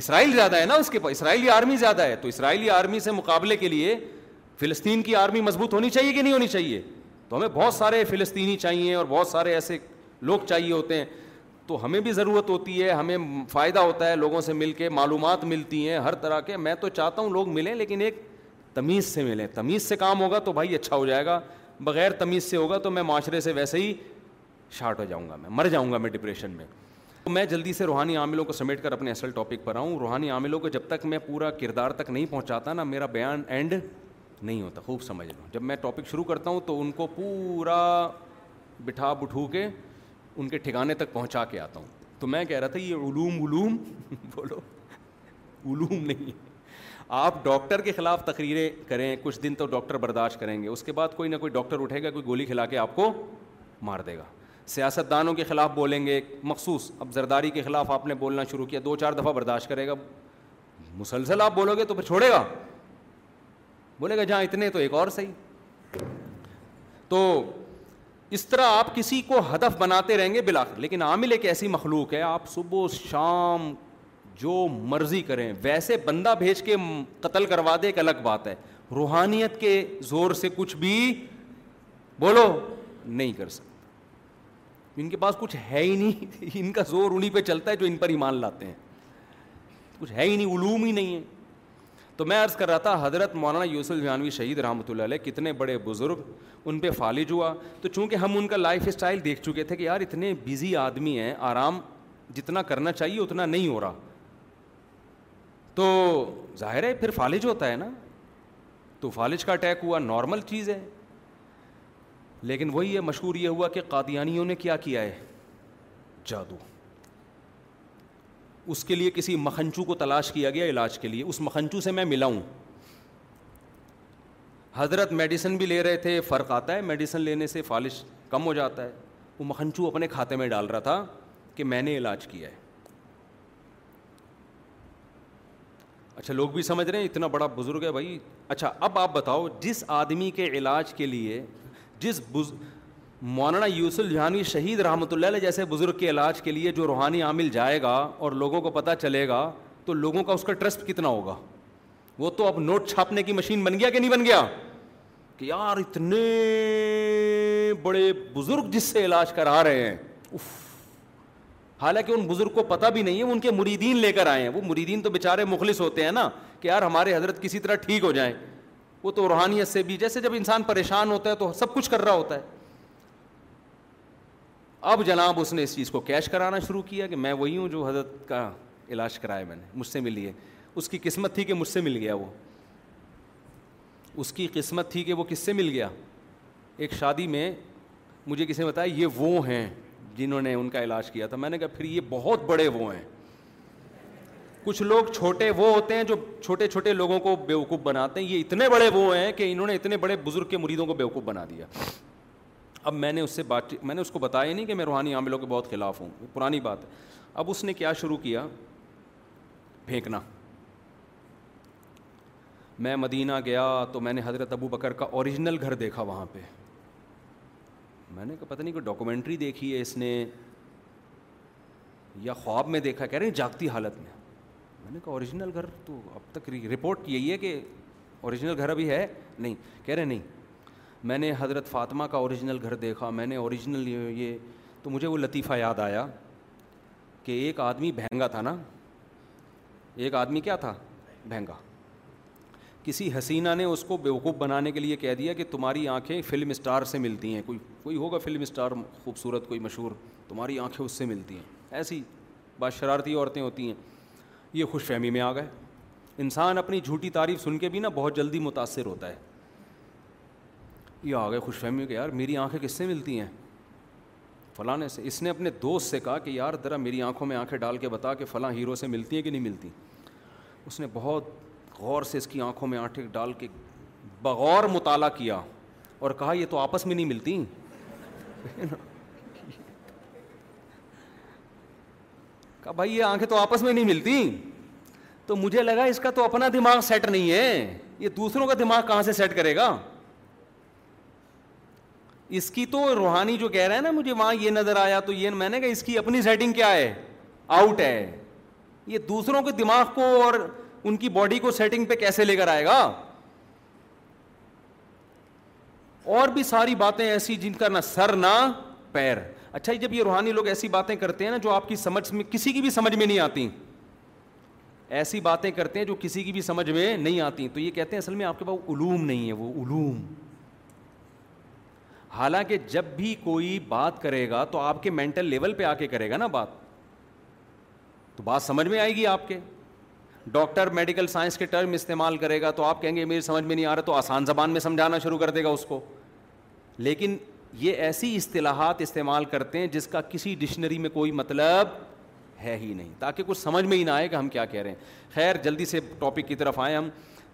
اسرائیل زیادہ ہے نا اس کے پاس, اسرائیلی آرمی زیادہ ہے. تو اسرائیلی آرمی سے مقابلے کے لیے فلسطین کی آرمی مضبوط ہونی چاہیے کہ نہیں ہونی چاہیے؟ تو ہمیں بہت سارے فلسطینی چاہیے اور بہت سارے ایسے لوگ چاہیے ہوتے ہیں. تو ہمیں بھی ضرورت ہوتی ہے, ہمیں فائدہ ہوتا ہے لوگوں سے مل کے, معلومات ملتی ہیں ہر طرح کے. میں تو چاہتا ہوں لوگ ملیں لیکن ایک تمیز سے ملیں, تمیز سے کام ہوگا تو بھائی اچھا ہو جائے گا, بغیر تمیز سے ہوگا تو میں معاشرے سے ویسے ہی شارٹ ہو جاؤں گا, میں مر جاؤں گا میں ڈپریشن میں. تو میں جلدی سے روحانی عاملوں کو سمیٹ کر اپنے اصل ٹاپک پر آؤں. روحانی عاملوں کو جب تک میں پورا کردار تک نہیں پہنچاتا نا میرا بیان اینڈ نہیں ہوتا, خوب سمجھ لو. جب میں ٹاپک شروع کرتا ہوں تو ان کو پورا بٹھا بٹھو کے ان کے ٹھکانے تک پہنچا کے آتا ہوں. تو میں کہہ رہا تھا یہ علوم علوم بولو علوم نہیں. آپ ڈاکٹر کے خلاف تقریریں کریں کچھ دن تو ڈاکٹر برداشت کریں گے, اس کے بعد کوئی نہ کوئی ڈاکٹر اٹھے گا, کوئی گولی کھلا کے آپ کو مار دے گا. سیاست دانوں کے خلاف بولیں گے مخصوص, اب زرداری کے خلاف آپ نے بولنا شروع کیا, دو چار دفعہ برداشت کرے گا, مسلسل آپ بولو گے تو پھر چھوڑے گا, بولے گا جہاں اتنے تو ایک اور صحیح. تو اس طرح آپ کسی کو ہدف بناتے رہیں گے بالآخر. لیکن عامل ایک ایسی مخلوق ہے, آپ صبح شام جو مرضی کریں, ویسے بندہ بھیج کے قتل کروا دے ایک الگ بات ہے, روحانیت کے زور سے کچھ بھی بولو نہیں کر سکتا. ان کے پاس کچھ ہے ہی نہیں, ان کا زور انہی پہ چلتا ہے جو ان پر ایمان لاتے ہیں, کچھ ہے ہی نہیں, علوم ہی نہیں ہے. تو میں عرض کر رہا تھا حضرت مولانا یوسف جہانوی شہید رحمۃ اللہ علیہ کتنے بڑے بزرگ, ان پہ فالج ہوا. تو چونکہ ہم ان کا لائف اسٹائل دیکھ چکے تھے کہ یار اتنے بیزی آدمی ہیں, آرام جتنا کرنا چاہیے اتنا نہیں ہو رہا, تو ظاہر ہے پھر فالج ہوتا ہے نا. تو فالج کا اٹیک ہوا, نارمل چیز ہے. لیکن وہی ہے مشہور یہ ہوا کہ قادیانیوں نے کیا کیا ہے, جادو. اس کے لیے کسی مکھنچو کو تلاش کیا گیا علاج کے لیے, اس مکھنچو سے میں ملا ہوں. حضرت میڈیسن بھی لے رہے تھے, فرق آتا ہے میڈیسن لینے سے, فالج کم ہو جاتا ہے. وہ مکھنچو اپنے کھاتے میں ڈال رہا تھا کہ میں نے علاج کیا ہے. اچھا لوگ بھی سمجھ رہے ہیں اتنا بڑا بزرگ ہے بھائی. اچھا اب آپ بتاؤ جس آدمی کے علاج کے لیے, جس مولانا یوسف جہانوی شہید رحمۃ اللہ علیہ جیسے بزرگ کے علاج کے لیے جو روحانی عامل جائے گا اور لوگوں کو پتہ چلے گا تو لوگوں کا اس کا ٹرسٹ کتنا ہوگا. وہ تو اب نوٹ چھاپنے کی مشین بن گیا کہ نہیں بن گیا, کہ یار اتنے بڑے بزرگ جس سے علاج کرا رہے ہیں، اف، حالانکہ ان بزرگ کو پتہ بھی نہیں ہے، ان کے مریدین لے کر آئے ہیں. وہ مریدین تو بیچارے مخلص ہوتے ہیں نا کہ یار ہمارے حضرت کسی طرح ٹھیک ہو جائیں. وہ تو روحانیت سے بھی، جیسے جب انسان پریشان ہوتا ہے تو سب کچھ کر رہا ہوتا ہے. اب جناب اس نے اس چیز کو کیش کرانا شروع کیا کہ میں وہی ہوں جو حضرت کا علاج کرایا میں نے، مجھ سے ملیے. اس کی قسمت تھی کہ مجھ سے مل گیا. وہ اس کی قسمت تھی کہ وہ کس سے مل گیا. ایک شادی میں مجھے کسی نے بتایا یہ وہ ہیں جنہوں نے ان کا علاج کیا تھا. میں نے کہا پھر یہ بہت بڑے وہ ہیں. کچھ لوگ چھوٹے وہ ہوتے ہیں جو چھوٹے چھوٹے لوگوں کو بیوقوف بناتے ہیں. یہ اتنے بڑے وہ ہیں کہ انہوں نے اتنے بڑے بزرگ کے مریدوں کو بیوقوف بنا دیا. اب میں نے اس سے بات چیت، میں نے اس کو بتایا نہیں کہ میں روحانی عاملوں کے بہت خلاف ہوں، پرانی بات ہے. اب اس نے کیا شروع کیا، پھینکنا. میں مدینہ گیا تو میں نے حضرت ابو بکر کا اوریجنل گھر دیکھا وہاں پہ. میں نے کہا پتہ نہیں کوئی ڈاکومنٹری دیکھی ہے اس نے یا خواب میں دیکھا، کہہ رہے ہیں جاگتی حالت میں. میں نے کہا اوریجنل گھر تو اب تک رپورٹ یہی ہے کہ اوریجنل گھر ابھی ہے نہیں. کہہ رہے نہیں، میں نے حضرت فاطمہ کا اوریجنل گھر دیکھا، میں نے اوریجنل یہ. تو مجھے وہ لطیفہ یاد آیا کہ ایک آدمی بہنگا تھا نا، ایک آدمی کیا تھا، بہنگا. کسی حسینہ نے اس کو بیوقوف بنانے کے لیے کہہ دیا کہ تمہاری آنکھیں فلم اسٹار سے ملتی ہیں. کوئی کوئی ہوگا فلم اسٹار خوبصورت کوئی مشہور، تمہاری آنکھیں اس سے ملتی ہیں. ایسی باشرارتی عورتیں ہوتی ہیں. یہ خوش فہمی میں آ گئے. انسان اپنی جھوٹی تعریف سن کے بھی نا بہت جلدی متاثر ہوتا ہے. یہ آ گئے خوش فہمی کہ یار میری آنکھیں کس سے ملتی ہیں، فلانے سے. اس نے اپنے دوست سے کہا کہ یار ذرا میری آنکھوں میں آنکھیں ڈال کے بتا کہ فلاں ہیرو سے ملتی ہیں کہ نہیں ملتی. اس نے بہت غور سے اس کی آنکھوں میں آنکھیں ڈال کے بغور مطالعہ کیا اور کہا یہ تو آپس میں نہیں ملتی. کہا بھائی یہ آنکھیں تو آپس میں نہیں ملتی. تو مجھے لگا اس کا تو اپنا دماغ سیٹ نہیں ہے، یہ دوسروں کا دماغ کہاں سے سیٹ کرے گا. اس کی تو روحانی جو کہہ رہا ہے نا مجھے وہاں یہ نظر آیا، تو یہ میں نے کہا اس کی اپنی سیٹنگ کیا ہے، آؤٹ ہے. یہ دوسروں کے دماغ کو اور ان کی باڈی کو سیٹنگ پہ کیسے لے کر آئے گا. اور بھی ساری باتیں ایسی جن کا نہ سر نہ پیر. اچھا جب یہ روحانی لوگ ایسی باتیں کرتے ہیں نا جو آپ کی سمجھ میں، کسی کی بھی سمجھ میں نہیں آتی، ایسی باتیں کرتے ہیں جو کسی کی بھی سمجھ میں نہیں آتی، تو یہ کہتے ہیں اصل میں آپ کے پاس علوم نہیں ہے. وہ علوم، حالانکہ جب بھی کوئی بات کرے گا تو آپ کے مینٹل لیول پہ آ کے کرے گا نا بات، تو بات سمجھ میں آئے گی آپ کے. ڈاکٹر میڈیکل سائنس کے ٹرم استعمال کرے گا تو آپ کہیں گے میری سمجھ میں نہیں آ رہا، تو آسان زبان میں سمجھانا شروع کر دے گا اس کو. لیکن یہ ایسی اصطلاحات استعمال کرتے ہیں جس کا کسی ڈکشنری میں کوئی مطلب ہے ہی نہیں، تاکہ کچھ سمجھ میں ہی نہ آئے کہ ہم کیا کہہ رہے ہیں. خیر جلدی سے ٹاپک کی طرف آئیں ہم.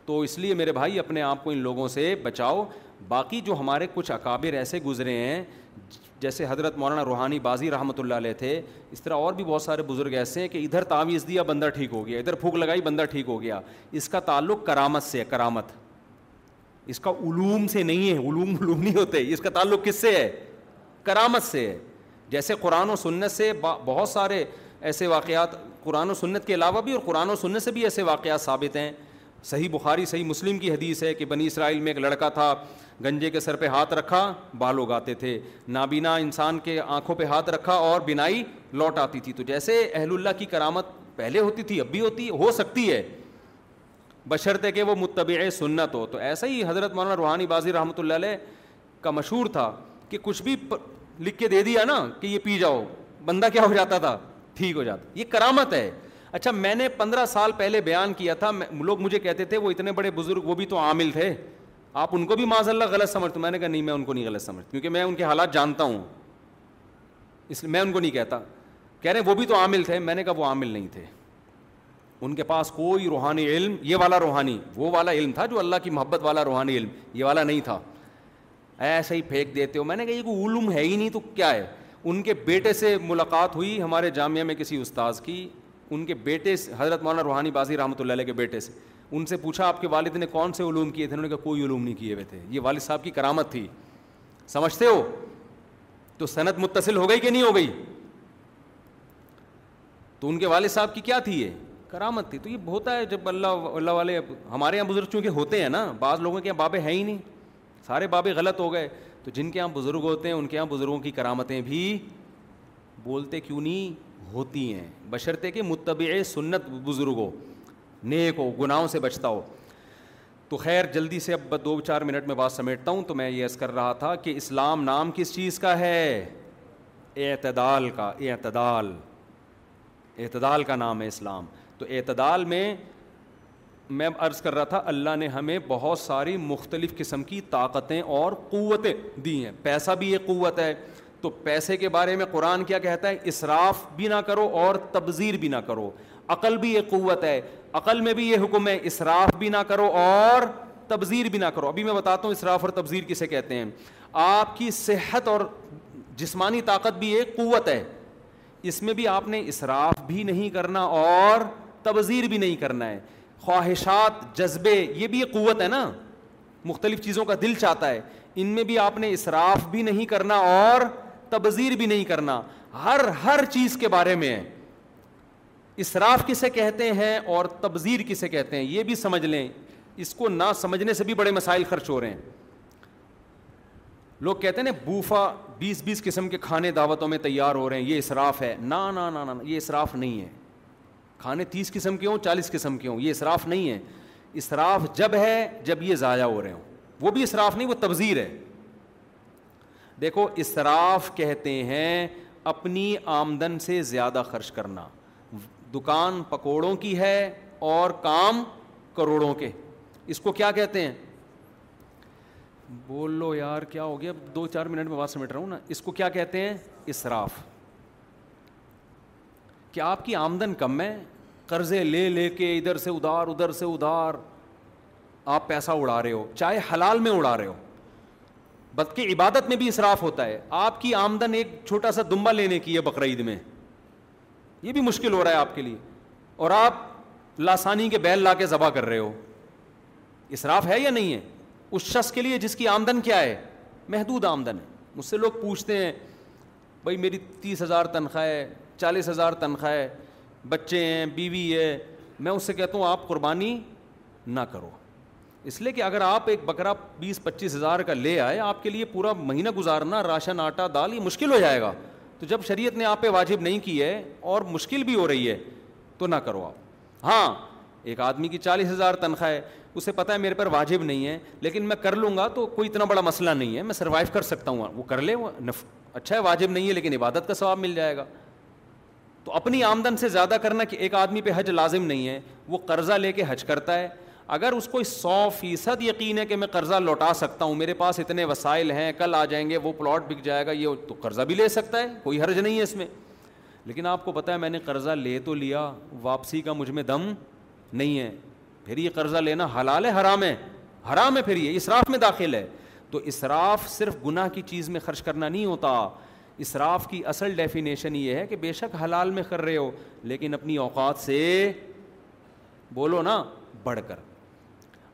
تو اس لیے میرے بھائی اپنے آپ کو ان لوگوں سے بچاؤ. باقی جو ہمارے کچھ اکابر ایسے گزرے ہیں، جیسے حضرت مولانا روحانی بازی رحمۃ اللہ علیہ تھے، اس طرح اور بھی بہت سارے بزرگ ایسے ہیں کہ ادھر تعویذ دیا بندہ ٹھیک ہو گیا، ادھر پھوک لگائی بندہ ٹھیک ہو گیا. اس کا تعلق کرامت سے ہے، کرامت. اس کا علوم سے نہیں ہے، علوم علوم نہیں ہوتے. اس کا تعلق کس سے ہے، کرامت سے ہے. جیسے قرآن و سنت سے بہت سارے ایسے واقعات، قرآن و سنت کے علاوہ بھی، اور قرآن و سنت سے بھی ایسے واقعات ثابت ہیں. صحیح بخاری صحیح مسلم کی حدیث ہے کہ بنی اسرائیل میں ایک لڑکا تھا، گنجے کے سر پہ ہاتھ رکھا بال اگاتے تھے، نابینا انسان کے آنکھوں پہ ہاتھ رکھا اور بینائی لوٹ آتی تھی. تو جیسے اہل اللہ کی کرامت پہلے ہوتی تھی، اب بھی ہوتی ہو سکتی ہے، بشرطے کہ وہ متبع سنت ہو. تو ایسا ہی حضرت مولانا روحانی بازی رحمۃ اللہ علیہ کا مشہور تھا کہ کچھ بھی لکھ کے دے دیا نا کہ یہ پی جاؤ، بندہ کیا ہو جاتا تھا، ٹھیک ہو جاتا. یہ کرامت ہے. اچھا میں نے پندرہ سال پہلے بیان کیا تھا، لوگ مجھے کہتے تھے وہ اتنے بڑے بزرگ وہ بھی تو عامل تھے، آپ ان کو بھی معاذ اللہ غلط سمجھتے. میں نے کہا نہیں میں ان کو نہیں غلط سمجھتا، کیونکہ میں ان کے حالات جانتا ہوں، اس لیے میں ان کو نہیں کہتا. کہہ رہے ہیں وہ بھی تو عامل تھے. میں نے کہا وہ عامل نہیں تھے، ان کے پاس کوئی روحانی علم، یہ والا روحانی، وہ والا علم تھا جو اللہ کی محبت والا روحانی علم، یہ والا نہیں تھا. ایسے ہی پھینک دیتے ہو. میں نے کہا یہ کوئی علم ہے ہی نہیں تو کیا ہے. ان کے بیٹے سے ملاقات ہوئی ہمارے جامعہ میں کسی استاذ کی، ان کے بیٹے حضرت مولانا روحانی بازی رحمۃ اللہ علیہ کے بیٹے سے. ان سے پوچھا آپ کے والد نے کون سے علوم کیے تھے، انہوں نے کہا کوئی علوم نہیں کیے ہوئے تھے، یہ والد صاحب کی کرامت تھی. سمجھتے ہو؟ تو سند متصل ہو گئی کہ نہیں ہو گئی؟ تو ان کے والد صاحب کی کیا تھی، یہ کرامت تھی. تو یہ ہوتا ہے جب اللہ اللہ والے، ہمارے یہاں بزرگ چونکہ ہوتے ہیں نا، بعض لوگوں کے یہاں بابے ہیں ہی نہیں، سارے بابے غلط ہو گئے. تو جن کے یہاں بزرگ ہوتے ہیں ان کے یہاں بزرگوں کی کرامتیں بھی بولتے کیوں نہیں ہوتی ہیں, بشرطے کہ متبع سنت بزرگ ہو, نیک ہو, گناہوں سے بچتا ہو. تو خیر جلدی سے اب دو چار منٹ میں بات سمیٹتا ہوں. تو میں یہ عرض کر رہا تھا کہ اسلام نام کس چیز کا ہے؟ اعتدال کا. اعتدال اعتدال کا نام ہے اسلام. تو اعتدال میں میں عرض کر رہا تھا اللہ نے ہمیں بہت ساری مختلف قسم کی طاقتیں اور قوتیں دی ہیں. پیسہ بھی ایک قوت ہے. تو پیسے کے بارے میں قرآن کیا کہتا ہے؟ اسراف بھی نہ کرو اور تبذیر بھی نہ کرو. عقل بھی ایک قوت ہے. عقل میں بھی یہ حکم ہے اسراف بھی نہ کرو اور تبذیر بھی نہ کرو. ابھی میں بتاتا ہوں اسراف اور تبذیر کسے کہتے ہیں. آپ کی صحت اور جسمانی طاقت بھی ایک قوت ہے, اس میں بھی آپ نے اسراف بھی نہیں کرنا اور تبذیر بھی نہیں کرنا ہے. خواہشات, جذبے, یہ بھی ایک قوت ہے نا, مختلف چیزوں کا دل چاہتا ہے, ان میں بھی آپ نے اسراف بھی نہیں کرنا اور تبذیر بھی نہیں کرنا. ہر ہر چیز کے بارے میں ہے. اسراف کسے کہتے ہیں اور تبذیر کسے کہتے ہیں یہ بھی سمجھ لیں. اس کو نہ سمجھنے سے بھی بڑے مسائل خرچ ہو رہے ہیں. لوگ کہتے ہیں نا بوفا بیس بیس قسم کے کھانے دعوتوں میں تیار ہو رہے ہیں, یہ اسراف ہے. نا نا نا نا یہ اسراف نہیں ہے. کھانے تیس قسم کے ہوں, چالیس قسم کے ہوں, یہ اسراف نہیں ہے. اسراف جب ہے جب یہ ضائع ہو رہے ہوں, وہ بھی اسراف نہیں, وہ تبذیر ہے. دیکھو اسراف کہتے ہیں اپنی آمدن سے زیادہ خرچ کرنا. دکان پکوڑوں کی ہے اور کام کروڑوں کے, اس کو کیا کہتے ہیں؟ بول لو یار کیا ہو گیا, دو چار منٹ میں بات سمیٹ رہا ہوں نا. اس کو کیا کہتے ہیں؟ اسراف. کہ آپ کی آمدن کم ہے, قرضے لے لے کے ادھر سے ادھار ادھر سے ادھار آپ پیسہ اڑا رہے ہو, چاہے حلال میں اڑا رہے ہو. بلکہ عبادت میں بھی اسراف ہوتا ہے. آپ کی آمدن ایک چھوٹا سا دمبا لینے کی ہے بقرعید میں, یہ بھی مشکل ہو رہا ہے آپ کے لیے, اور آپ لاسانی کے بیل لا کے ذبح کر رہے ہو. اسراف ہے یا نہیں ہے؟ اس شخص کے لیے جس کی آمدن کیا ہے, محدود آمدن ہے. مجھ سے لوگ پوچھتے ہیں بھائی میری تیس ہزار تنخواہ ہے, چالیس ہزار تنخواہ ہے, بچے ہیں, بیوی ہے. میں اس سے کہتا ہوں آپ قربانی نہ کرو, اس لیے کہ اگر آپ ایک بکرا بیس پچیس ہزار کا لے آئے, آپ کے لیے پورا مہینہ گزارنا, راشن, آٹا, دال, یہ مشکل ہو جائے گا. تو جب شریعت نے آپ پہ واجب نہیں کی ہے اور مشکل بھی ہو رہی ہے تو نہ کرو آپ. ہاں ایک آدمی کی چالیس ہزار تنخواہ ہے, اسے پتہ ہے میرے پر واجب نہیں ہے لیکن میں کر لوں گا تو کوئی اتنا بڑا مسئلہ نہیں ہے, میں سروائیو کر سکتا ہوں, وہ کر لے, وہ نف... اچھا ہے, واجب نہیں ہے لیکن عبادت کا ثواب مل جائے گا. تو اپنی آمدن سے زیادہ کرنا. کہ ایک آدمی پہ حج لازم نہیں ہے, وہ قرضہ لے کے حج کرتا ہے, اگر اس کو سو فیصد یقین ہے کہ میں قرضہ لوٹا سکتا ہوں, میرے پاس اتنے وسائل ہیں, کل آ جائیں گے, وہ پلاٹ بک جائے گا, یہ تو قرضہ بھی لے سکتا ہے, کوئی حرج نہیں ہے اس میں. لیکن آپ کو پتہ ہے میں نے قرضہ لے تو لیا, واپسی کا مجھ میں دم نہیں ہے, پھر یہ قرضہ لینا حلال ہے حرام ہے؟ حرام ہے, پھر یہ اسراف میں داخل ہے. تو اسراف صرف گناہ کی چیز میں خرچ کرنا نہیں ہوتا. اسراف کی اصل ڈیفینیشن یہ ہے کہ بے شک حلال میں کر رہے ہو لیکن اپنی اوقات سے بولو نا بڑھ کر.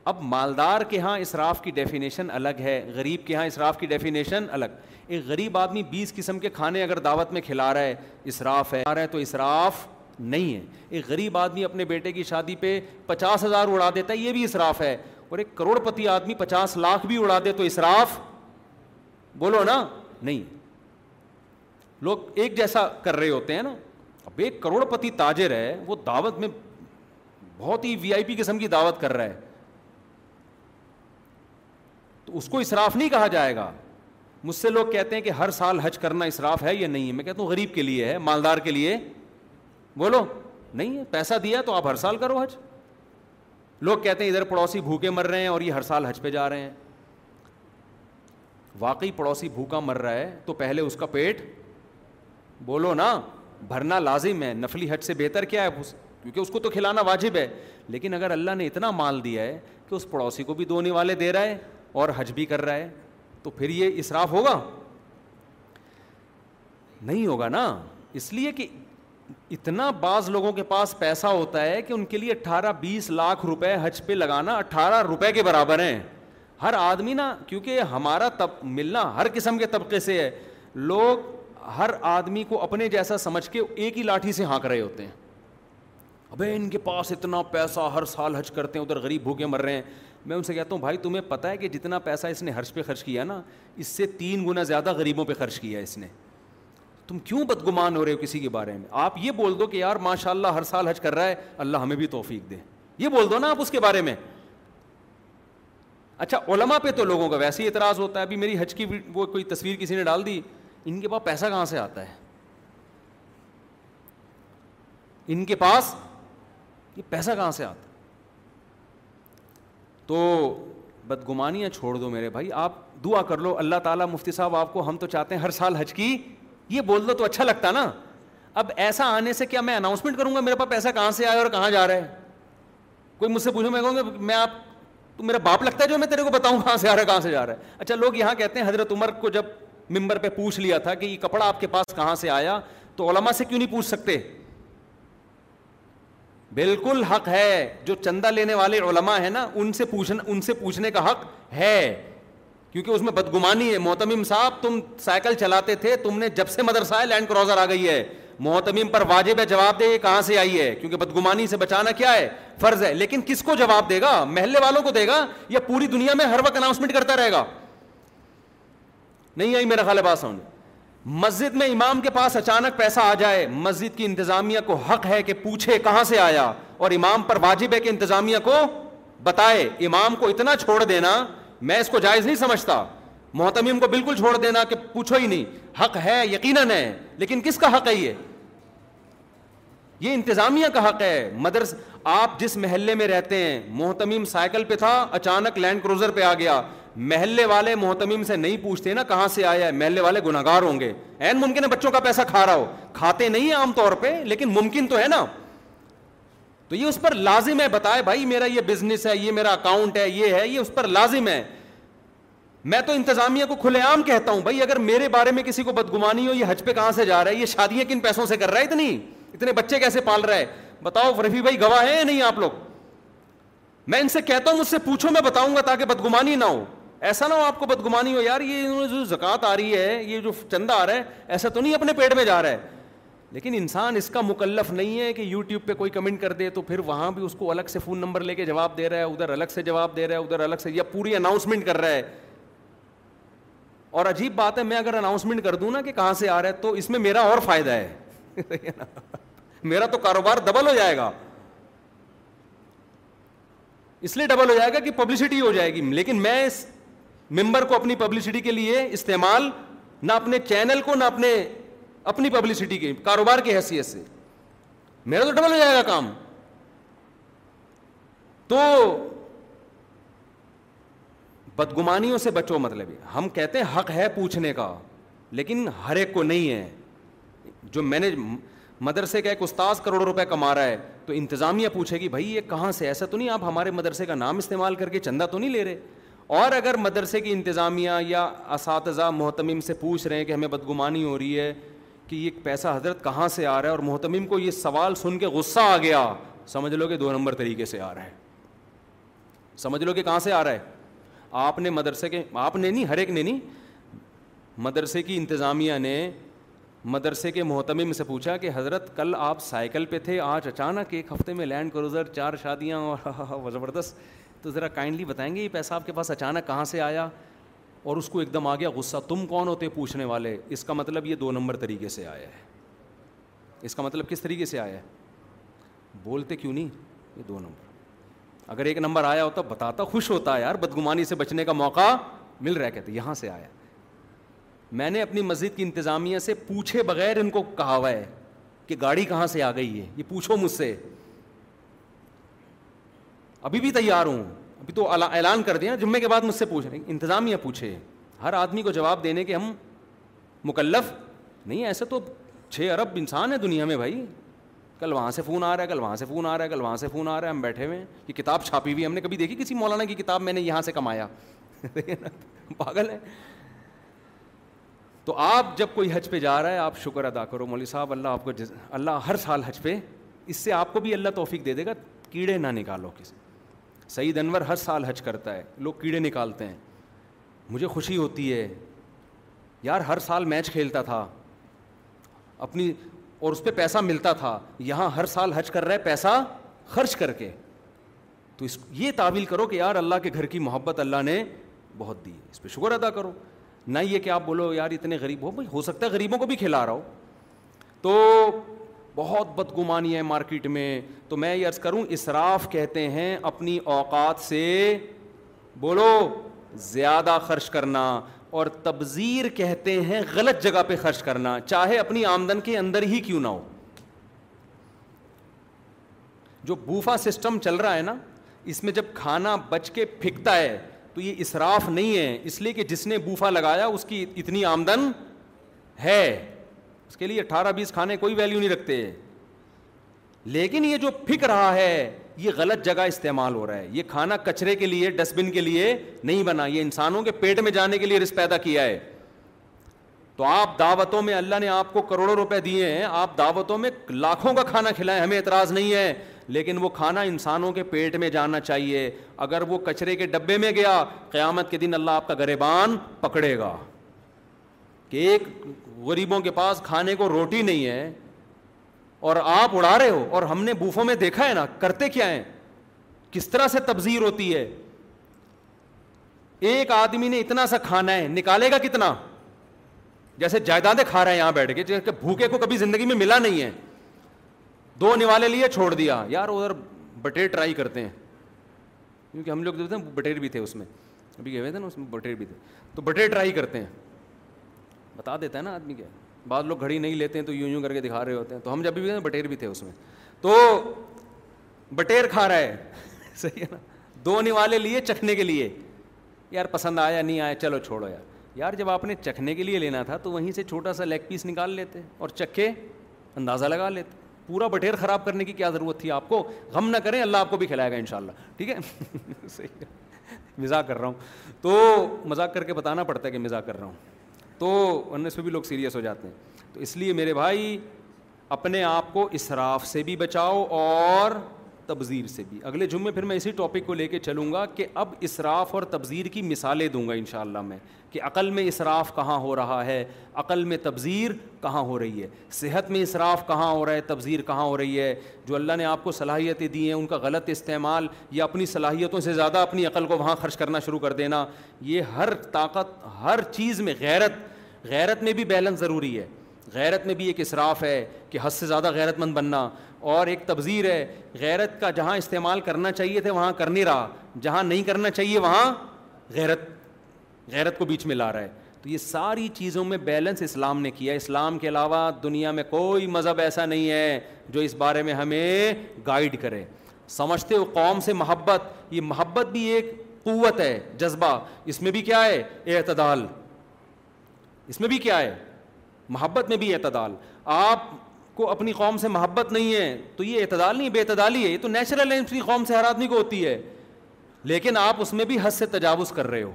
اب مالدار کے ہاں اسراف کی ڈیفینیشن الگ ہے, غریب کے ہاں اسراف کی ڈیفینیشن الگ. ایک غریب آدمی بیس قسم کے کھانے اگر دعوت میں کھلا رہا ہے, اسراف ہے, کھا رہا ہے تو اسراف نہیں ہے. ایک غریب آدمی اپنے بیٹے کی شادی پہ پچاس ہزار اڑا دیتا ہے, یہ بھی اسراف ہے. اور ایک کروڑ پتی آدمی پچاس لاکھ بھی اڑا دے تو اسراف بولو نا نہیں. لوگ ایک جیسا کر رہے ہوتے ہیں نا. اب ایک کروڑ پتی تاجر ہے, وہ دعوت میں بہت ہی وی آئی پی قسم کی دعوت کر رہا ہے, تو اس کو اسراف نہیں کہا جائے گا. مجھ سے لوگ کہتے ہیں کہ ہر سال حج کرنا اسراف ہے یا نہیں ہے؟ میں کہتا ہوں غریب کے لیے ہے, مالدار کے لیے بولو نہیں ہے. پیسہ دیا تو آپ ہر سال کرو حج. لوگ کہتے ہیں ادھر پڑوسی بھوکے مر رہے ہیں اور یہ ہر سال حج پہ جا رہے ہیں. واقعی پڑوسی بھوکا مر رہا ہے تو پہلے اس کا پیٹ بولو نا بھرنا لازم ہے. نفلی حج سے بہتر کیا ہے؟ کیونکہ اس کو تو کھلانا واجب ہے. لیکن اگر اللہ نے اتنا مال دیا ہے کہ اس پڑوسی کو بھی دو نوالے دے رہا ہے اور حج بھی کر رہا ہے, تو پھر یہ اسراف ہوگا نہیں ہوگا نا. اس لیے کہ اتنا بعض لوگوں کے پاس پیسہ ہوتا ہے کہ ان کے لیے اٹھارہ بیس لاکھ روپے حج پہ لگانا اٹھارہ روپے کے برابر ہیں. ہر آدمی نا, کیونکہ ہمارا طب ملنا ہر قسم کے طبقے سے ہے, لوگ ہر آدمی کو اپنے جیسا سمجھ کے ایک ہی لاٹھی سے ہانک رہے ہوتے ہیں. ابے ان کے پاس اتنا پیسہ, ہر سال حج کرتے ہیں, ادھر غریب بھوکے مر رہے ہیں. میں ان سے کہتا ہوں بھائی تمہیں پتہ ہے کہ جتنا پیسہ اس نے ہرش پہ خرچ کیا نا, اس سے تین گنا زیادہ غریبوں پہ خرچ کیا اس نے, تم کیوں بدگمان ہو رہے ہو کسی کے بارے میں؟ آپ یہ بول دو کہ یار ماشاء اللہ ہر سال حج کر رہا ہے, اللہ ہمیں بھی توفیق دے, یہ بول دو نا آپ اس کے بارے میں. اچھا علماء پہ تو لوگوں کا ویسے ہی اعتراض ہوتا ہے. ابھی میری حج کی وہ کوئی تصویر کسی نے ڈال دی, ان کے پاس پیسہ کہاں سے آتا ہے؟ ان کے پاس یہ پیسہ کہاں سے آتا ہے؟ تو بدگمانیاں چھوڑ دو میرے بھائی, آپ دعا کر لو اللہ تعالیٰ مفتی صاحب آپ کو ہم تو چاہتے ہیں ہر سال حج کی, یہ بول دو تو اچھا لگتا نا. اب ایسا آنے سے کیا میں اناؤنسمنٹ کروں گا میرے پاس پیسہ کہاں سے آیا اور کہاں جا رہا ہے؟ کوئی مجھ سے پوچھو میں کہوں گا میں آپ تو میرا باپ لگتا ہے جو میں تیرے کو بتاؤں کہاں سے آ رہا ہے کہاں سے جا رہا ہے. اچھا لوگ یہاں کہتے ہیں حضرت عمر کو جب ممبر پہ پوچھ لیا تھا کہ یہ کپڑا آپ کے پاس کہاں سے آیا تو علماء سے کیوں نہیں پوچھ سکتے؟ بالکل حق ہے, جو چندہ لینے والے علماء ہیں نا ان سے پوچھنا, ان سے پوچھنے کا حق ہے, کیونکہ اس میں بدگمانی ہے. محتمم صاحب تم سائیکل چلاتے تھے, تم نے جب سے مدرسہ ہے لینڈ کروزر آ گئی ہے, محتمم پر واجب ہے جواب دے کہاں سے آئی ہے, کیونکہ بدگمانی سے بچانا کیا ہے, فرض ہے. لیکن کس کو جواب دے گا؟ محلے والوں کو دے گا یا پوری دنیا میں ہر وقت اناؤنسمنٹ کرتا رہے گا؟ نہیں آئی میرا خیال ہے بات سمجھ. مسجد میں امام کے پاس اچانک پیسہ آ جائے, مسجد کی انتظامیہ کو حق ہے کہ پوچھے کہاں سے آیا, اور امام پر واجب ہے کہ انتظامیہ کو بتائے. امام کو اتنا چھوڑ دینا میں اس کو جائز نہیں سمجھتا, محتمم کو بالکل چھوڑ دینا کہ پوچھو ہی نہیں, حق ہے یقیناً ہے, لیکن کس کا حق ہے یہ؟ یہ انتظامیہ کا حق ہے. مدرس آپ جس محلے میں رہتے ہیں, محتمم سائیکل پہ تھا اچانک لینڈ کروزر پہ آ گیا, محلے والے محتمم سے نہیں پوچھتے نا کہاں سے آیا ہے, محلے والے گناہ گار ہوں گے. عین ممکن ہے بچوں کا پیسہ کھا رہا ہو, کھاتے نہیں ہیں عام طور پہ لیکن ممکن تو ہے نا. تو یہ اس پر لازم ہے بتائے بھائی میرا یہ بزنس ہے, یہ میرا اکاؤنٹ ہے, یہ ہے, یہ اس پر لازم ہے. میں تو انتظامیہ کو کھلے عام کہتا ہوں بھائی اگر میرے بارے میں کسی کو بدگمانی ہو, یہ حج پہ کہاں سے جا رہا ہے, یہ شادیاں کن پیسوں سے کر رہا ہے, اتنی اتنے بچے کیسے پال رہا ہے, بتاؤ رفیع بھائی گواہ ہیں یا نہیں آپ لوگ؟ میں ان سے کہتا ہوں مجھ سے پوچھو میں بتاؤں گا تاکہ بدگمانی نہ ہو. ایسا نہ ہو آپ کو بدگمانی ہو یار یہ جو زکوٰۃ آ رہی ہے, یہ جو چندہ آ رہا ہے, ایسا تو نہیں اپنے پیٹ میں جا رہا ہے. لیکن انسان اس کا مکلف نہیں ہے کہ یوٹیوب پہ کوئی کمنٹ کر دے تو پھر وہاں بھی اس کو الگ سے فون نمبر لے کے جواب دے رہا ہے, ادھر الگ سے جواب دے رہا ہے, ادھر الگ سے, یا پوری اناؤنسمنٹ کر رہا ہے. اور عجیب بات ہے میں اگر اناؤنسمنٹ کر دوں نا کہ کہاں سے آ رہا ہے تو اس میں میرا اور فائدہ ہے میرا تو کاروبار ڈبل ہو جائے گا, اس لیے ڈبل ہو جائے گا کہ پبلسٹی ہو جائے گی. لیکن میں اس ممبر کو اپنی پبلسٹی کے لیے استعمال, نہ اپنے چینل کو, نہ اپنے اپنی پبلسٹی کے کاروبار کی حیثیت سے, میرا تو ڈبل ہو جائے گا کام. تو بدگمانیوں سے بچو, مطلب ہم کہتے ہیں حق ہے پوچھنے کا لیکن ہر ایک کو نہیں ہے. جو میں نے مدرسے کا ایک استاذ کروڑوں روپے کما رہا ہے تو انتظامیہ پوچھے گی بھائی یہ کہاں سے, ایسا تو نہیں آپ ہمارے مدرسے کا نام استعمال کر کے چندہ تو نہیں لے رہے. اور اگر مدرسے کی انتظامیہ یا اساتذہ محتمم سے پوچھ رہے ہیں کہ ہمیں بدگمانی ہو رہی ہے کہ یہ پیسہ حضرت کہاں سے آ رہا ہے, اور محتمم کو یہ سوال سن کے غصہ آ گیا, سمجھ لو کہ دو نمبر طریقے سے آ رہا ہے, سمجھ لو کہ کہاں سے آ رہا ہے. آپ نے مدرسے کے, آپ نے نہیں ہر ایک نے نہیں, مدرسے کی انتظامیہ نے مدرسے کے محتمم سے پوچھا کہ حضرت کل آپ سائیکل پہ تھے, آج اچانک ایک ہفتے میں لینڈ کروزر, چار شادیاں اور زبردست, تو ذرا کائنڈلی بتائیں گے یہ پیسہ آپ کے پاس اچانک کہاں سے آیا؟ اور اس کو ایک دم آ گیا غصہ, تم کون ہوتے پوچھنے والے؟ اس کا مطلب یہ دو نمبر طریقے سے آیا ہے. اس کا مطلب کس طریقے سے آیا ہے؟ بولتے کیوں نہیں یہ دو نمبر؟ اگر ایک نمبر آیا ہوتا بتاتا, خوش ہوتا یار بدگمانی سے بچنے کا موقع مل رہا ہے, کہتے یہاں سے آیا. میں نے اپنی مسجد کی انتظامیہ سے پوچھے بغیر ان کو کہا ہوا ہے کہ گاڑی کہاں سے آ گئی ہے, یہ پوچھو مجھ سے. ابھی بھی تیار ہوں, ابھی تو اعلان کر دیا جمعے کے بعد مجھ سے پوچھ رہے ہیں, انتظامیہ پوچھے. ہر آدمی کو جواب دینے کے ہم مکلف نہیں, ایسے تو چھ ارب انسان ہیں دنیا میں بھائی, کل وہاں سے فون آ رہا ہے, کل وہاں سے فون آ رہا ہے, کل وہاں سے فون آ رہا ہے, ہم بیٹھے ہوئے ہیں. یہ کتاب چھاپی ہوئی ہم نے کبھی دیکھی کسی مولانا کی کتاب؟ میں نے یہاں سے کمایا پاگل ہے. تو آپ جب کوئی حج پہ جا رہا ہے آپ شکر ادا کرو مولوی صاحب اللہ آپ کو جز... اللہ ہر سال حج پہ, اس سے آپ کو بھی اللہ توفیق دے دے گا, کیڑے نہ نکالو کسی. سعید انور ہر سال حج کرتا ہے, لوگ کیڑے نکالتے ہیں, مجھے خوشی ہوتی ہے یار ہر سال میچ کھیلتا تھا اپنی اور اس پہ پیسہ ملتا تھا, یہاں ہر سال حج کر رہا ہے پیسہ خرچ کر کے. تو اس یہ تعبیل کرو کہ یار اللہ کے گھر کی محبت اللہ نے بہت دی, اس پہ شکر ادا کرو, نہ یہ کہ آپ بولو یار اتنے غریب ہو, بھائی ہو سکتا ہے غریبوں کو بھی کھلا رہا ہو. تو بہت بدگمانی ہے مارکیٹ میں. تو میں یہ عرض کروں, اسراف کہتے ہیں اپنی اوقات سے بولو زیادہ خرچ کرنا, اور تبذیر کہتے ہیں غلط جگہ پہ خرچ کرنا, چاہے اپنی آمدن کے اندر ہی کیوں نہ ہو. جو بوفا سسٹم چل رہا ہے نا, اس میں جب کھانا بچ کے پھینکتا ہے تو یہ اسراف نہیں ہے, اس لیے کہ جس نے بوفا لگایا اس کی اتنی آمدن ہے, اس کے لیے اٹھارہ بیس کھانے کوئی ویلیو نہیں رکھتے. لیکن یہ جو پھک رہا ہے یہ غلط جگہ استعمال ہو رہا ہے. یہ کھانا کچرے کے لیے, ڈسٹ بن کے لیے نہیں بنا, یہ انسانوں کے پیٹ میں جانے کے لیے رزق پیدا کیا ہے. تو آپ دعوتوں میں, اللہ نے آپ کو کروڑوں روپے دیے ہیں, آپ دعوتوں میں لاکھوں کا کھانا کھلائیں, ہمیں اعتراض نہیں ہے, لیکن وہ کھانا انسانوں کے پیٹ میں جانا چاہیے. اگر وہ کچرے کے ڈبے میں گیا, قیامت کے دن اللہ آپ کا گریبان پکڑے گا کہ ایک غریبوں کے پاس کھانے کو روٹی نہیں ہے اور آپ اڑا رہے ہو. اور ہم نے بوفوں میں دیکھا ہے نا کرتے کیا ہیں, کس طرح سے تبذیر ہوتی ہے. ایک آدمی نے اتنا سا کھانا ہے, نکالے گا کتنا, جیسے جائیدادیں کھا رہے ہیں یہاں بیٹھ کے, جیسے بھوکے کو کبھی زندگی میں ملا نہیں ہے. دو نوالے لیے چھوڑ دیا, یار ادھر بٹیر ٹرائی کرتے ہیں, کیونکہ ہم لوگ جو تھے بٹیر بھی تھے اس میں, ابھی گئے تھے نا اس میں بٹیر بھی تھے, تو بٹیر ٹرائی کرتے ہیں. بتا دیتا ہے نا آدمی, کیا بعض لوگ گھڑی نہیں لیتے ہیں تو یوں یوں کر کے دکھا رہے ہوتے ہیں. تو ہم جب بھی بٹیر بھی تھے اس میں, تو بٹیر کھا رہا ہے صحیح ہے نا, دو نوالے لیے چکھنے کے لیے, یار پسند آیا نہیں آیا چلو چھوڑو یار. یار جب آپ نے چکھنے کے لیے لینا تھا تو وہیں سے چھوٹا سا لیگ پیس نکال لیتے اور چکھے, اندازہ لگا لیتے. پورا بٹیر خراب کرنے کی کیا ضرورت تھی آپ کو. غم نہ کریں, اللہ آپ کو بھی کھلائے گا انشاءاللہ, ٹھیک ہے. صحیح ہے, مزاق کر رہا ہوں, تو مزاق کر کے بتانا پڑتا ہے کہ مزاق کر رہا ہوں, تو ورنہ اس پہ بھی لوگ سیریس ہو جاتے ہیں. تو اس لیے میرے بھائی اپنے آپ کو اسراف سے بھی بچاؤ اور تبذیر سے بھی. اگلے جمعے پھر میں اسی ٹاپک کو لے کے چلوں گا کہ اب اسراف اور تبذیر کی مثالیں دوں گا انشاءاللہ میں, کہ عقل میں اسراف کہاں ہو رہا ہے, عقل میں تبذیر کہاں ہو رہی ہے, صحت میں اسراف کہاں ہو رہا ہے, تبذیر کہاں ہو رہی ہے. جو اللہ نے آپ کو صلاحیتیں دی ہیں ان کا غلط استعمال, یا اپنی صلاحیتوں سے زیادہ اپنی عقل کو وہاں خرچ کرنا شروع کر دینا, یہ ہر طاقت ہر چیز میں. غیرت, غیرت میں بھی بیلنس ضروری ہے, غیرت میں بھی ایک اسراف ہے کہ حد سے زیادہ غیرت مند بننا, اور ایک تبذیر ہے, غیرت کا جہاں استعمال کرنا چاہیے تھے وہاں کر نہیں رہا, جہاں نہیں کرنا چاہیے وہاں غیرت غیرت کو بیچ میں لا رہا ہے. تو یہ ساری چیزوں میں بیلنس اسلام نے کیا. اسلام کے علاوہ دنیا میں کوئی مذہب ایسا نہیں ہے جو اس بارے میں ہمیں گائیڈ کرے. سمجھتے ہو قوم سے محبت, یہ محبت بھی ایک قوت ہے, جذبہ, اس میں بھی کیا ہے اعتدال, اس میں بھی کیا ہے محبت میں بھی اعتدال. آپ کو اپنی قوم سے محبت نہیں ہے تو یہ اعتدال نہیں, بے اعتدالی ہے, یہ تو نیچرل ہے اپنی قوم سے ہر آدمی کو ہوتی ہے, لیکن آپ اس میں بھی حد سے تجاوز کر رہے ہو,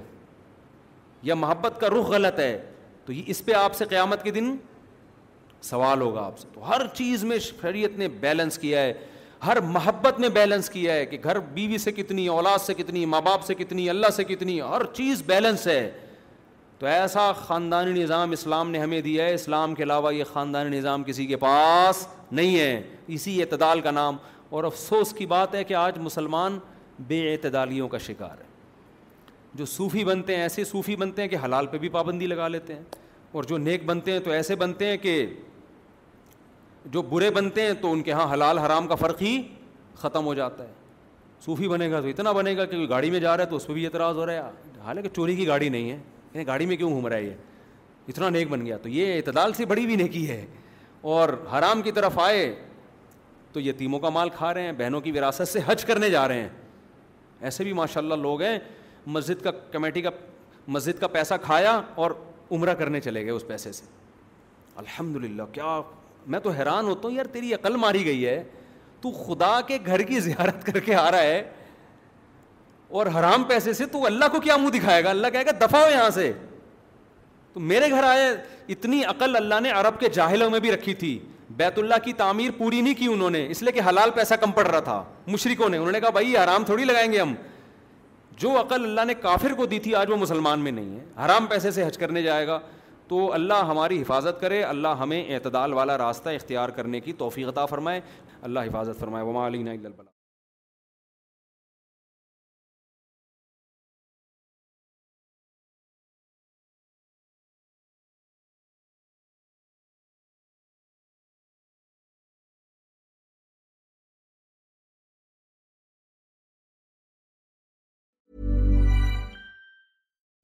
یا محبت کا رخ غلط ہے, تو یہ اس پہ آپ سے قیامت کے دن سوال ہوگا آپ سے. تو ہر چیز میں شریعت نے بیلنس کیا ہے, ہر محبت میں بیلنس کیا ہے کہ گھر بیوی سے کتنی, اولاد سے کتنی, ماں باپ سے کتنی, اللہ سے کتنی, ہر چیز بیلنس ہے. تو ایسا خاندانی نظام اسلام نے ہمیں دیا ہے, اسلام کے علاوہ یہ خاندانی نظام کسی کے پاس نہیں ہے, اسی اعتدال کا نام. اور افسوس کی بات ہے کہ آج مسلمان بے اعتدالیوں کا شکار ہے. جو صوفی بنتے ہیں ایسے صوفی بنتے ہیں کہ حلال پہ بھی پابندی لگا لیتے ہیں, اور جو نیک بنتے ہیں تو ایسے بنتے ہیں کہ جو برے بنتے ہیں تو ان کے ہاں حلال حرام کا فرق ہی ختم ہو جاتا ہے. صوفی بنے گا تو اتنا بنے گا کہ کوئی گاڑی میں جا رہا ہے تو اس پہ بھی اعتراض ہو رہا ہے, حالانکہ چوری کی گاڑی نہیں ہے, گاڑی میں کیوں گھوم رہا ہے, یہ اتنا نیک بن گیا. تو یہ اعتدال سے بڑی بھی نیکی ہے. اور حرام کی طرف آئے تو یتیموں کا مال کھا رہے ہیں, بہنوں کی وراثت سے حج کرنے جا رہے ہیں, ایسے بھی ماشاءاللہ لوگ ہیں. مسجد کا کمیٹی کا مسجد کا پیسہ کھایا اور عمرہ کرنے چلے گئے اس پیسے سے. الحمدللہ, کیا میں تو حیران ہوتا ہوں یار, تیری عقل ماری گئی ہے, تو خدا کے گھر کی زیارت کر کے آ رہا ہے اور حرام پیسے سے تو اللہ کو کیا منہ دکھائے گا. اللہ کہے گا دفع ہو یہاں سے, تو میرے گھر آئے. اتنی عقل اللہ نے عرب کے جاہلوں میں بھی رکھی تھی. بیت اللہ کی تعمیر پوری نہیں کی انہوں نے, اس لیے کہ حلال پیسہ کم پڑ رہا تھا مشرکوں نے. انہوں نے کہا بھائی حرام تھوڑی لگائیں گے ہم. جو عقل اللہ نے کافر کو دی تھی آج وہ مسلمان میں نہیں ہے, حرام پیسے سے حج کرنے جائے گا. تو اللہ ہماری حفاظت کرے, اللہ ہمیں اعتدال والا راستہ اختیار کرنے کی توفیق عطا فرمائے, اللہ حفاظت فرمائے. وما علینا الا البلاغ.